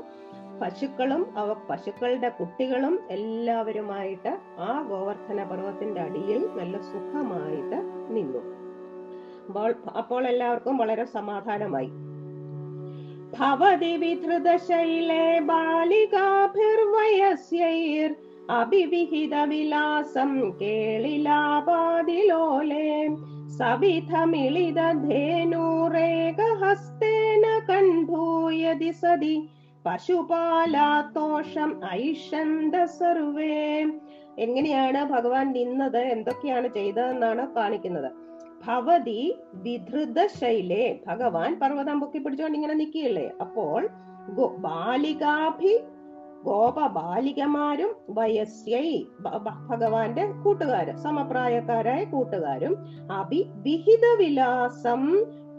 പശുക്കളും അവ പശുക്കളുടെ കുട്ടികളും എല്ലാവരുമായിട്ട് ആ ഗോവർദ്ധന പർവ്വതത്തിന്റെ അടിയിൽ നല്ല സുഖമായിട്ട് നിന്നു. അപ്പോൾ എല്ലാവർക്കും വളരെ സമാധാനമായി. ഭവതി വിധൃതശൈലേ ബാലികാഭിർവയസ്യൈർ അഭിവിഹിത വിലാസം കേളിലാപാതിലോലേ സവിധമിളിതധേനൂരേകഹസ്തേന കണ്ഠൂയതി സതി പശുപാലാതോഷം ഐഷന്ത സർവേ. എങ്ങനെയാണ് ഭഗവാൻ നിന്നത്, എന്തൊക്കെയാണ് ചെയ്തതെന്നാണ് കാണിക്കുന്നത്. ഭവതി വിധൃതശൈലേ, ഭഗവാൻ പർവ്വതം പൊക്കി പിടിച്ചോണ്ട് ഇങ്ങനെ നിൽക്കുകയല്ലേ. അപ്പോൾ ബാലികാഭി, ഗോപ ബാലികമാരും വയസ്യൈ, ഭഗവാന്റെ കൂട്ടുകാരും സമപ്രായക്കാരായ കൂട്ടുകാരും അഭി വിഹിത വിലാസം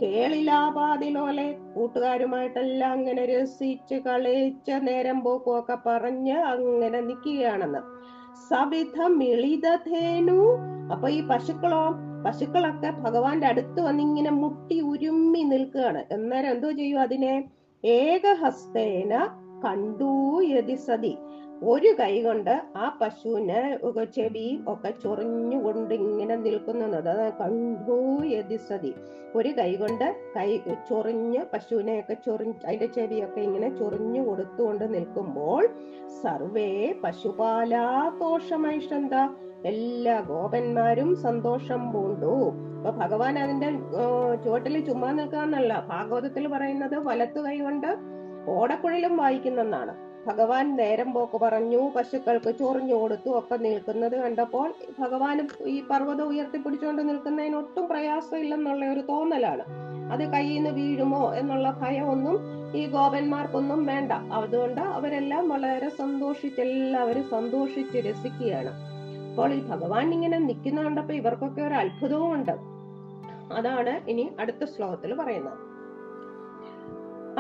കേളിലാപാതിലോലെ, കൂട്ടുകാരുമായിട്ടെല്ലാം അങ്ങനെ രസിച്ച് കളിച്ച് നേരം പോക്കും ഒക്കെ പറഞ്ഞ് അങ്ങനെ നിൽക്കുകയാണെന്ന്. സവിധമിളിതധേനു, അപ്പൊ ഈ പശുക്കളോ, പശുക്കളൊക്കെ ഭഗവാന്റെ അടുത്ത് വന്നിങ്ങനെ മുട്ടി ഉരുമ്മി നിൽക്കുകയാണ്. അന്നേരം എന്തോ ചെയ്യൂ, അതിനെ ഏകഹസ്തേന കണ്ടു യതി സതി, ഒരു കൈ കൊണ്ട് ആ പശുവിന് ചെവി ഒക്കെ ചൊറിഞ്ഞുകൊണ്ട് ഇങ്ങനെ നിൽക്കുന്നത് കണ്ടു യതി സതി, ഒരു കൈ കൊണ്ട് കൈ ചൊറിഞ്ഞ് പശുവിനെയൊക്കെ ചൊറിഞ്ഞ് അതിന്റെ ചെവിയൊക്കെ ഇങ്ങനെ ചൊറിഞ്ഞു കൊടുത്തുകൊണ്ട് നിൽക്കുമ്പോൾ സർവേ പശുപാലാഘോഷമൈഷന്ത, എല്ലാ ഗോപന്മാരും സന്തോഷം പൂണ്ടു. അപ്പൊ ഭഗവാൻ അതിന്റെ ചുവട്ടിൽ ചുമ്മാ നിൽക്കാന്നല്ല, ഭാഗവതത്തിൽ പറയുന്നത് വലത്തു കൈ കൊണ്ട് ഓടക്കുഴലും വായിക്കുന്നെന്നാണ്. ഭഗവാൻ നേരം പോക്ക് പറഞ്ഞു, പശുക്കൾക്ക് ചൊറിഞ്ഞു കൊടുത്തു ഒക്കെ നിൽക്കുന്നത് കണ്ടപ്പോൾ ഭഗവാനും ഈ പർവ്വതം ഉയർത്തിപ്പിടിച്ചുകൊണ്ട് നിൽക്കുന്നതിന് ഒട്ടും പ്രയാസമില്ലെന്നുള്ള ഒരു തോന്നലാണ്. അത് കയ്യിൽ നിന്ന് വീഴുമോ എന്നുള്ള ഭയമൊന്നും ഈ ഗോപന്മാർക്കൊന്നും വേണ്ട. അതുകൊണ്ട് അവരെല്ലാം വളരെ സന്തോഷിച്ച്, എല്ലാവരും സന്തോഷിച്ച് രസിക്കുകയാണ്. അപ്പോൾ ഈ ഭഗവാൻ ഇങ്ങനെ നിൽക്കുന്ന കണ്ടപ്പോൾ ഇവർക്കൊക്കെ ഒരു അത്ഭുതവും ഉണ്ട്. അതാണ് ഇനി അടുത്ത ശ്ലോകത്തിൽ പറയുന്നത്.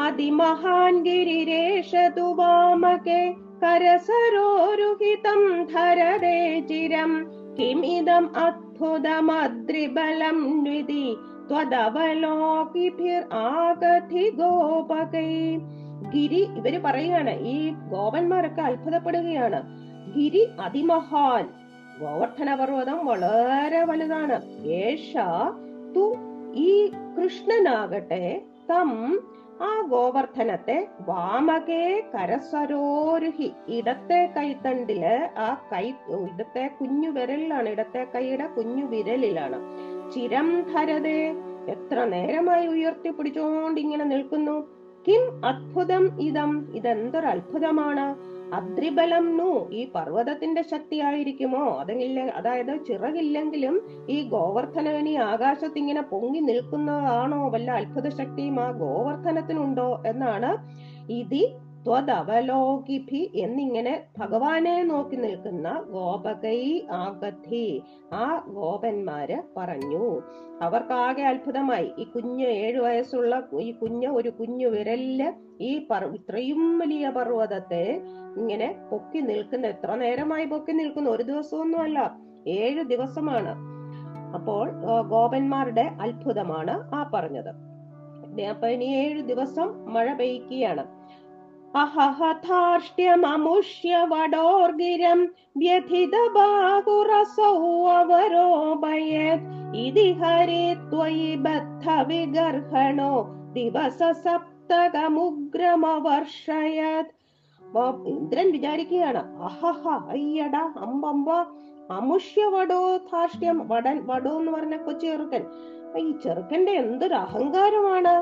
അതിമഹാൻ ഗിരിരേഷതു വാമകേ കരസരോരുഹിതം ധരതേ ചിരം കിമിദം അദ്ഭുതമദ്രിബലം ദ്വിതി ത്വദവലോകിഭിർ ആഗതി ഗോപകൈ. ഗിരി, ഇവര് പറയുകയാണ്, ഈ ഗോപന്മാരൊക്കെ അത്ഭുതപ്പെടുകയാണ്. ഗിരി അതിമഹാൻ, ഗോവർദ്ധന പർവ്വതം വളരെ വലുതാണ്. യേശ തു, ഈ കൃഷ്ണനാകട്ടെ, തം, ആ ഗോവർദ്ധനത്തെ, വാമകേ കരസരോരുഹി, ഇടത്തെ കൈത്തണ്ടില്, ആ കൈ ഇടത്തെ കുഞ്ഞു വിരലിലാണ്, ഇടത്തെ കൈയുടെ കുഞ്ഞു വിരലിലാണ്, ചിരം ധരതേ, എത്ര നേരമായി ഉയർത്തി പിടിച്ചോണ്ടിങ്ങനെ നിൽക്കുന്നു. കിം അത്ഭുതം ഇതം, ഇതെന്തൊരു അത്ഭുതമാണ്. അദ്രിബലം നു, ഈ പർവ്വതത്തിന്റെ ശക്തിയായിരിക്കുമോ, അതില്ല, അതായത് ചിറകില്ലെങ്കിലും ഈ ഗോവർദ്ധനവിന് ആകാശത്തിങ്ങനെ പൊങ്ങി നിൽക്കുന്നതാണോ, വല്ല അത്ഭുത ശക്തിയും ആ ഗോവർദ്ധനത്തിനുണ്ടോ എന്നാണ്. ഇതി ത്വദവലോകിഭി എന്നിങ്ങനെ ഭഗവാനെ നോക്കി നിൽക്കുന്ന ഗോപകൈ ആഗതി, ആ ഗോപന്മാര് പറഞ്ഞു. അവർക്കാകെ അത്ഭുതമായി. ഈ കുഞ്ഞ്, ഏഴു വയസ്സുള്ള ഈ കുഞ്ഞ് ഒരു കുഞ്ഞു വിരലില് ഈ പർ ഇത്രയും വലിയ പർവ്വതത്തെ ഇങ്ങനെ പൊക്കി നിൽക്കുന്ന, എത്ര നേരമായി പൊക്കി നിൽക്കുന്നു, ഒരു ദിവസമൊന്നും അല്ല, ഏഴു ദിവസമാണ്. അപ്പോൾ ഗോപന്മാരുടെ അത്ഭുതമാണ് ആ പറഞ്ഞത്. അപ്പൊ ഇനി ഏഴു ദിവസം മഴ പെയ്യുകയാണ്. അഹഹധാർഷ്ട്യമമുഷ്യവടോർഗിരം വ്യഥിതബാഹുരസൗ അവരോപയത് ഇതിഹരേ ത്വയി ബദ്ധ വിഗർഹണോ ദിവസ സപ്ത പുസ്തകമുഗ്രമവർഷയത്. ഇന്ദ്രൻ വിചാരിക്കുകയാണ്, അഹഹ അയ്യടാ അമ്പമ്പ അമുഷ്യ വടോ ധാർഷ്ട്യം. വടൻ വടോ എന്ന് പറഞ്ഞ കൊച്ചു ചെറുക്കൻ, ഈ ചെറുക്കന്റെ എന്തൊരു അഹങ്കാരമാണ്.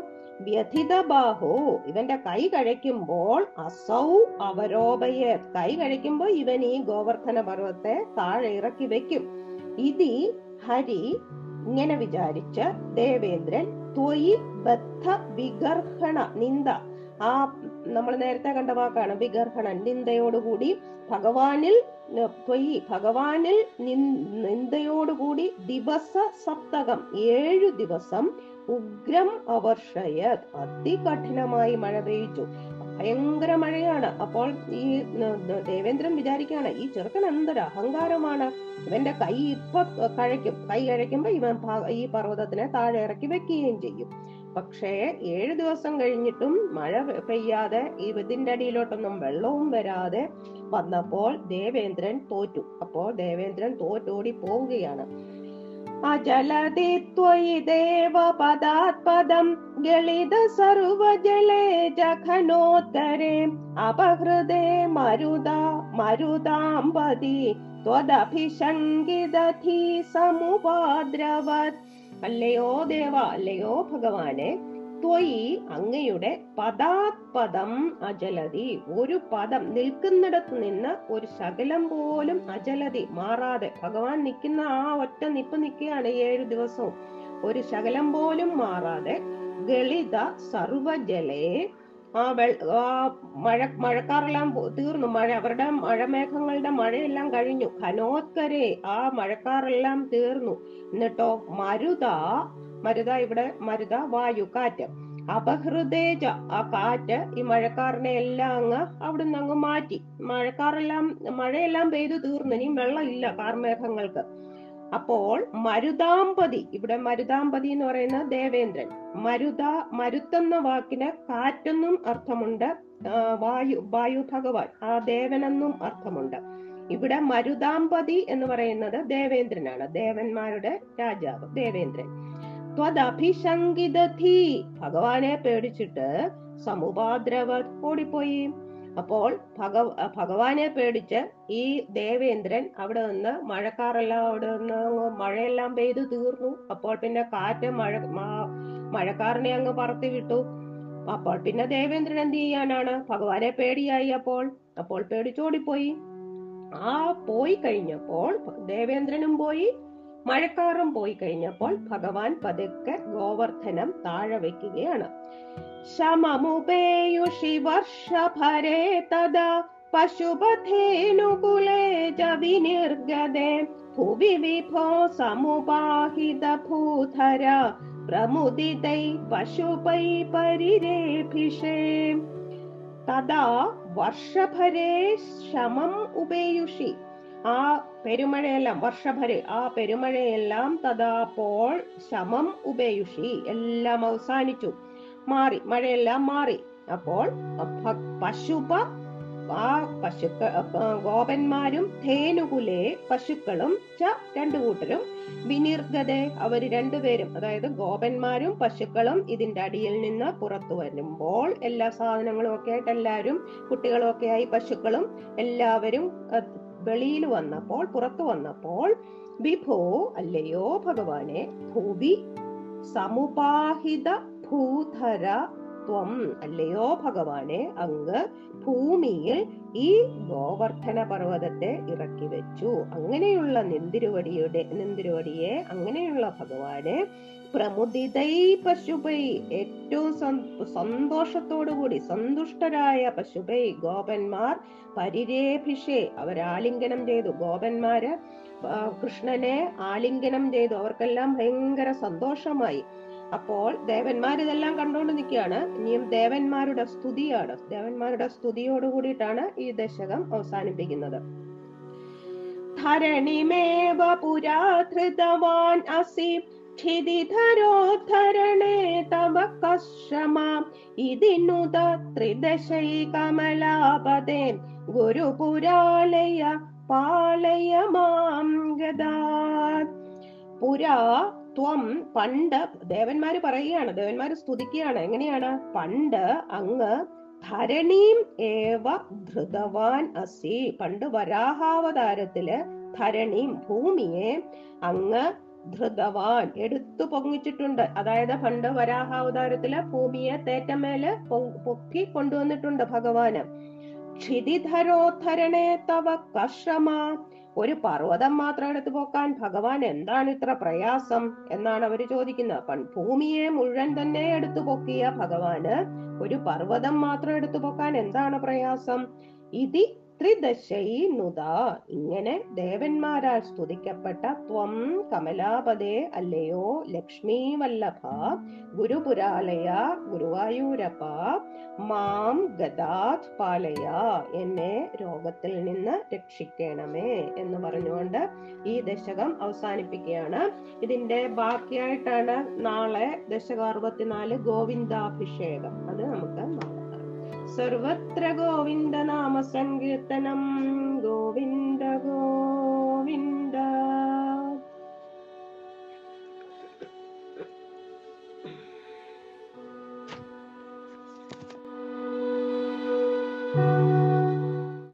വ്യഥിത ബാഹോ, ഇവന്റെ കൈ കഴിക്കുമ്പോൾ അസൗ അവരോപയെ, കൈ കഴിക്കുമ്പോ ഇവൻ ഈ ഗോവർദ്ധന പർവ്വത്തെ താഴെ ഇറക്കി വെക്കും. ഇതി ഹരി, ഇങ്ങനെ വിചാരിച്ച് ദേവേന്ദ്രൻ ത്വയി ബദ്ധ വിഗർഹണ നിന്ദ, ആ നമ്മൾ നേരത്തെ കണ്ട വാക്കാണ് വിഗർഹണൻ, നിന്ദയോടുകൂടി ഭഗവാനിൽ, ത്വയി ഭഗവാനിൽ നിന്ദയോടുകൂടി ദിവസ സപ്തകം ഏഴു ദിവസം ഉഗ്രം അവർഷയത്, അതികഠിനമായി മഴ പെയ്ച്ചു. ഭയങ്കര മഴയാണ്. അപ്പോൾ ഈ ദേവേന്ദ്രൻ വിചാരിക്കുകയാണ്, ഈ ചെറുക്കൻ എന്തൊരു അഹങ്കാരമാണ്, ഇവന്റെ കൈ ഇപ്പൊ കഴയ്ക്കും, കൈ കഴയ്ക്കുമ്പോ ഇവൻ ഈ പർവ്വതത്തിനെ താഴെ ഇറക്കി വെക്കുകയും ചെയ്യും. പക്ഷേ ഏഴു ദിവസം കഴിഞ്ഞിട്ടും മഴ പെയ്യാതെ ഇതിന്റെ അടിയിലോട്ടൊന്നും വെള്ളവും വരാതെ വന്നപ്പോൾ ദേവേന്ദ്രൻ തോറ്റു. അപ്പോൾ ദേവേന്ദ്രൻ തോറ്റോടി പോവുകയാണ്. അജലതി ത്വയി ദേവപദാത്പദം ഗളിത സർവജലേ ജഘനോത്തരേ അപഹൃതേ മരുത മരുതാംബതി ത്വദഭിശങ്കിതധീ സമുപാദ്രവത്. അല്ലയോ ദേവ, അല്ലയോ ഭഗവാനെ, ത്വയി അങ്ങയുടെ പദാത്പദം അജലതി, ഒരു പദം നിൽക്കുന്നിടത്ത് നിന്ന് ഒരു ശകലം പോലും അജലതി മാറാതെ, ഭഗവാൻ നിൽക്കുന്ന ആ ഒറ്റ നിപ്പ് നിൽക്കുകയാണ് ഏഴു ദിവസവും, ഒരു ശകലം പോലും മാറാതെ ഗളിത സർവജലേ, ആ മഴ മഴക്കാറെല്ലാം തീർന്നു, മഴ അവരുടെ മഴമേഘങ്ങളുടെ മഴയെല്ലാം കഴിഞ്ഞു, ഘനോത്കരെ ആ മഴക്കാറെല്ലാം തീർന്നു. എന്നിട്ടോ മരുത, മരുത ഇവിടെ മരുത വായു കാറ്റ്, അപഹൃതേജ ആ കാറ്റ് ഈ മഴക്കാറിനെ എല്ലാം അങ്ങ് അവിടുന്ന് അങ്ങ് മാറ്റി, മഴക്കാറെല്ലാം മഴയെല്ലാം പെയ്തു തീർന്നു, ഇനിയും വെള്ളം ഇല്ല കാർമേഘങ്ങൾക്ക്. അപ്പോൾ മരുതാമ്പതി, ഇവിടെ മരുതാമ്പതി എന്ന് പറയുന്ന ദേവേന്ദ്രൻ, മരുത മരുത്തെന്ന വാക്കിന് കാറ്റെന്നും അർത്ഥമുണ്ട്, വായു വായു ഭഗവാൻ ആ ദേവനെന്നും അർത്ഥമുണ്ട്. ഇവിടെ മരുതാമ്പതി എന്ന് പറയുന്നത് ദേവേന്ദ്രനാണ്, ദേവന്മാരുടെ രാജാവ് ദേവേന്ദ്രൻ. ത്വദഭിശങ്കിതധീ, ഭഗവാനെ പേടിച്ചിട്ട് സമുപാദ്രവ ഓടിപ്പോയി. അപ്പോൾ ഭഗ ഭഗവാനെ പേടിച്ച് ഈ ദേവേന്ദ്രൻ അവിടെ നിന്ന് മഴക്കാറെല്ലാം അവിടെ നിന്ന് മഴയെല്ലാം പെയ്തു തീർന്നു. അപ്പോൾ പിന്നെ കാറ്റ് മഴ മഴക്കാറിനെ അങ്ങ് പറത്തി വിട്ടു. അപ്പോൾ പിന്നെ ദേവേന്ദ്രൻ എന്ത് ചെയ്യാനാണ്, ഭഗവാനെ പേടിയായി. അപ്പോൾ അപ്പോൾ പേടിച്ചോടിപ്പോയി. ആ പോയി കഴിഞ്ഞപ്പോൾ ദേവേന്ദ്രനും പോയി, മഴക്കാറും പോയി കഴിഞ്ഞപ്പോൾ ഭഗവാൻ പതുക്കെ ഗോവർദ്ധനം താഴെ വെക്കുകയാണ്. ശമമുപേയുഷി വർഷഭരേ തദാ പശുപഥേനുകുലേ ജവിനിർഗതേ ഭുവി വിഭോ സമുപാഹിത ഭൂധര പ്രമുദിതൈ പശുപൈ പരിരേഭിഷേ. തദാ വർഷഭരേ ശമം ഉപേയുഷി, ആ പെരുമഴയെല്ലാം, വർഷഭര് ആ പെരുമഴയെല്ലാം, തദാപ്പോൾ ശമം ഉപേയുഷി എല്ലാം അവസാനിച്ചു, മാറി, മഴയെല്ലാം മാറി. അപ്പോൾ പശുപ ആ പശുക്ക ഗോപന്മാരും ധേനുകുലേ പശുക്കളും ച രണ്ടു കൂട്ടരും വിനിർഗതേ അവര് രണ്ടുപേരും, അതായത് ഗോപന്മാരും പശുക്കളും ഇതിന്റെ അടിയിൽ നിന്ന് പുറത്തു വരുമ്പോൾ എല്ലാ സാധനങ്ങളും ഒക്കെ ആയിട്ട് എല്ലാവരും കുട്ടികളും ഒക്കെ ആയി പശുക്കളും എല്ലാവരും വെളിയിൽ വന്നപ്പോൾ, പുറത്തു വന്നപ്പോൾ വിഭോ അല്ലയോ ഭഗവാനെ, ഭൂവി സമുപാഹിത ഭൂധര ത്വം അല്ലയോ ഭഗവാനെ, അങ്ങ് ഭൂമിയിൽ ഈ ഗോവർദ്ധന പർവ്വതത്തെ ഇറക്കി വെച്ചു. അങ്ങനെയുള്ള നിന്തിരുവടിയുടെ നിന്തിരുവടിയെ, അങ്ങനെയുള്ള ഭഗവാനെ പ്രമുദിതൈ പശുപൈ, ഏറ്റവും സന്തോഷത്തോടുകൂടി സന്തുഷ്ടരായ പശുപൈ ഗോപന്മാർ പരിരേഭിഷേ അവരാലിംഗനം ചെയ്തു. ഗോപന്മാര് കൃഷ്ണനെ ആലിംഗനം ചെയ്തു, അവർക്കെല്ലാം ഭയങ്കര സന്തോഷമായി. അപ്പോൾ ദേവന്മാരിതെല്ലാം കണ്ടുകൊണ്ട് നിൽക്കുകയാണ്. ഇനിയും ദേവന്മാരുടെ സ്തുതിയാണ്, ദേവന്മാരുടെ സ്തുതിയോട് കൂടിയിട്ടാണ് ഈ ദശകം അവസാനിപ്പിക്കുന്നത്. ധരണിമേവ പുരാധൃതവാൻ അസി ക്ഷിതിധരോ ധരണേ തവ കശ്രമാം ഇതിനുത ത്രിദശൈ കമലാപദേ ഗുരുപുരാലയ പാലയ മാം ഗദാ. പുരാ ത്വം പണ്ട്, ദേവന്മാര് പറയുകയാണ്, ദേവന്മാര് സ്തുതിക്കുകയാണ്. എങ്ങനെയാണ്? പണ്ട് അങ്ങ് ധരണീം ഏവ ധൃതവാൻ അസി, പണ്ട് വരാഹാവതാരത്തില് ധരണീം ഭൂമിയെ അങ്ങ് ധൃതവാൻ എടുത്തു പൊങ്ങിച്ചിട്ടുണ്ട്. അതായത് പണ്ട് വരാഹാവതാരത്തില് ഭൂമിയെ തേറ്റമേല് പൊക്കി കൊണ്ടുവന്നിട്ടുണ്ട് ഭഗവാന്. ക്ഷിതിധരോധരണേ തവ കർഷമ, ഒരു പർവ്വതം മാത്രം എടുത്തു പോക്കാൻ ഭഗവാൻ എന്താണ് ഇത്ര പ്രയാസം എന്നാണ് അവര് ചോദിക്കുന്നത്. ഭൂമിയെ മുഴുവൻ തന്നെ എടുത്തു പൊക്കിയ ഭഗവാന് ഒരു പർവ്വതം മാത്രം എടുത്തു പോക്കാൻ എന്താണ് പ്രയാസം? ഇതി ത്രിദശൈ നുത, ഇങ്ങനെ ദേവന്മാരാൽ സ്തുതിക്കപ്പെട്ട ത്വം കമലാപദേ അല്ലയോ ലക്ഷ്മീ വല്ലഭ ഗുരുപുരാലയ ഗുരുവായൂരപ്പ മാം ഗദാത് പാലയ, എന്നെ രോഗത്തിൽ നിന്ന് രക്ഷിക്കണമേ എന്ന് പറഞ്ഞുകൊണ്ട് ഈ ദശകം അവസാനിപ്പിക്കുകയാണ്. ഇതിന്റെ ബാക്കിയായിട്ടാണ് നാളെ ദശകം അറുപത്തിനാല് ഗോവിന്ദാഭിഷേകം, അത് നമുക്ക് നാളെ. സർവത്ര ഗോവിന്ദ നാമ സങ്കീർത്തനം, ഗോവിന്ദ ഗോവിന്ദ.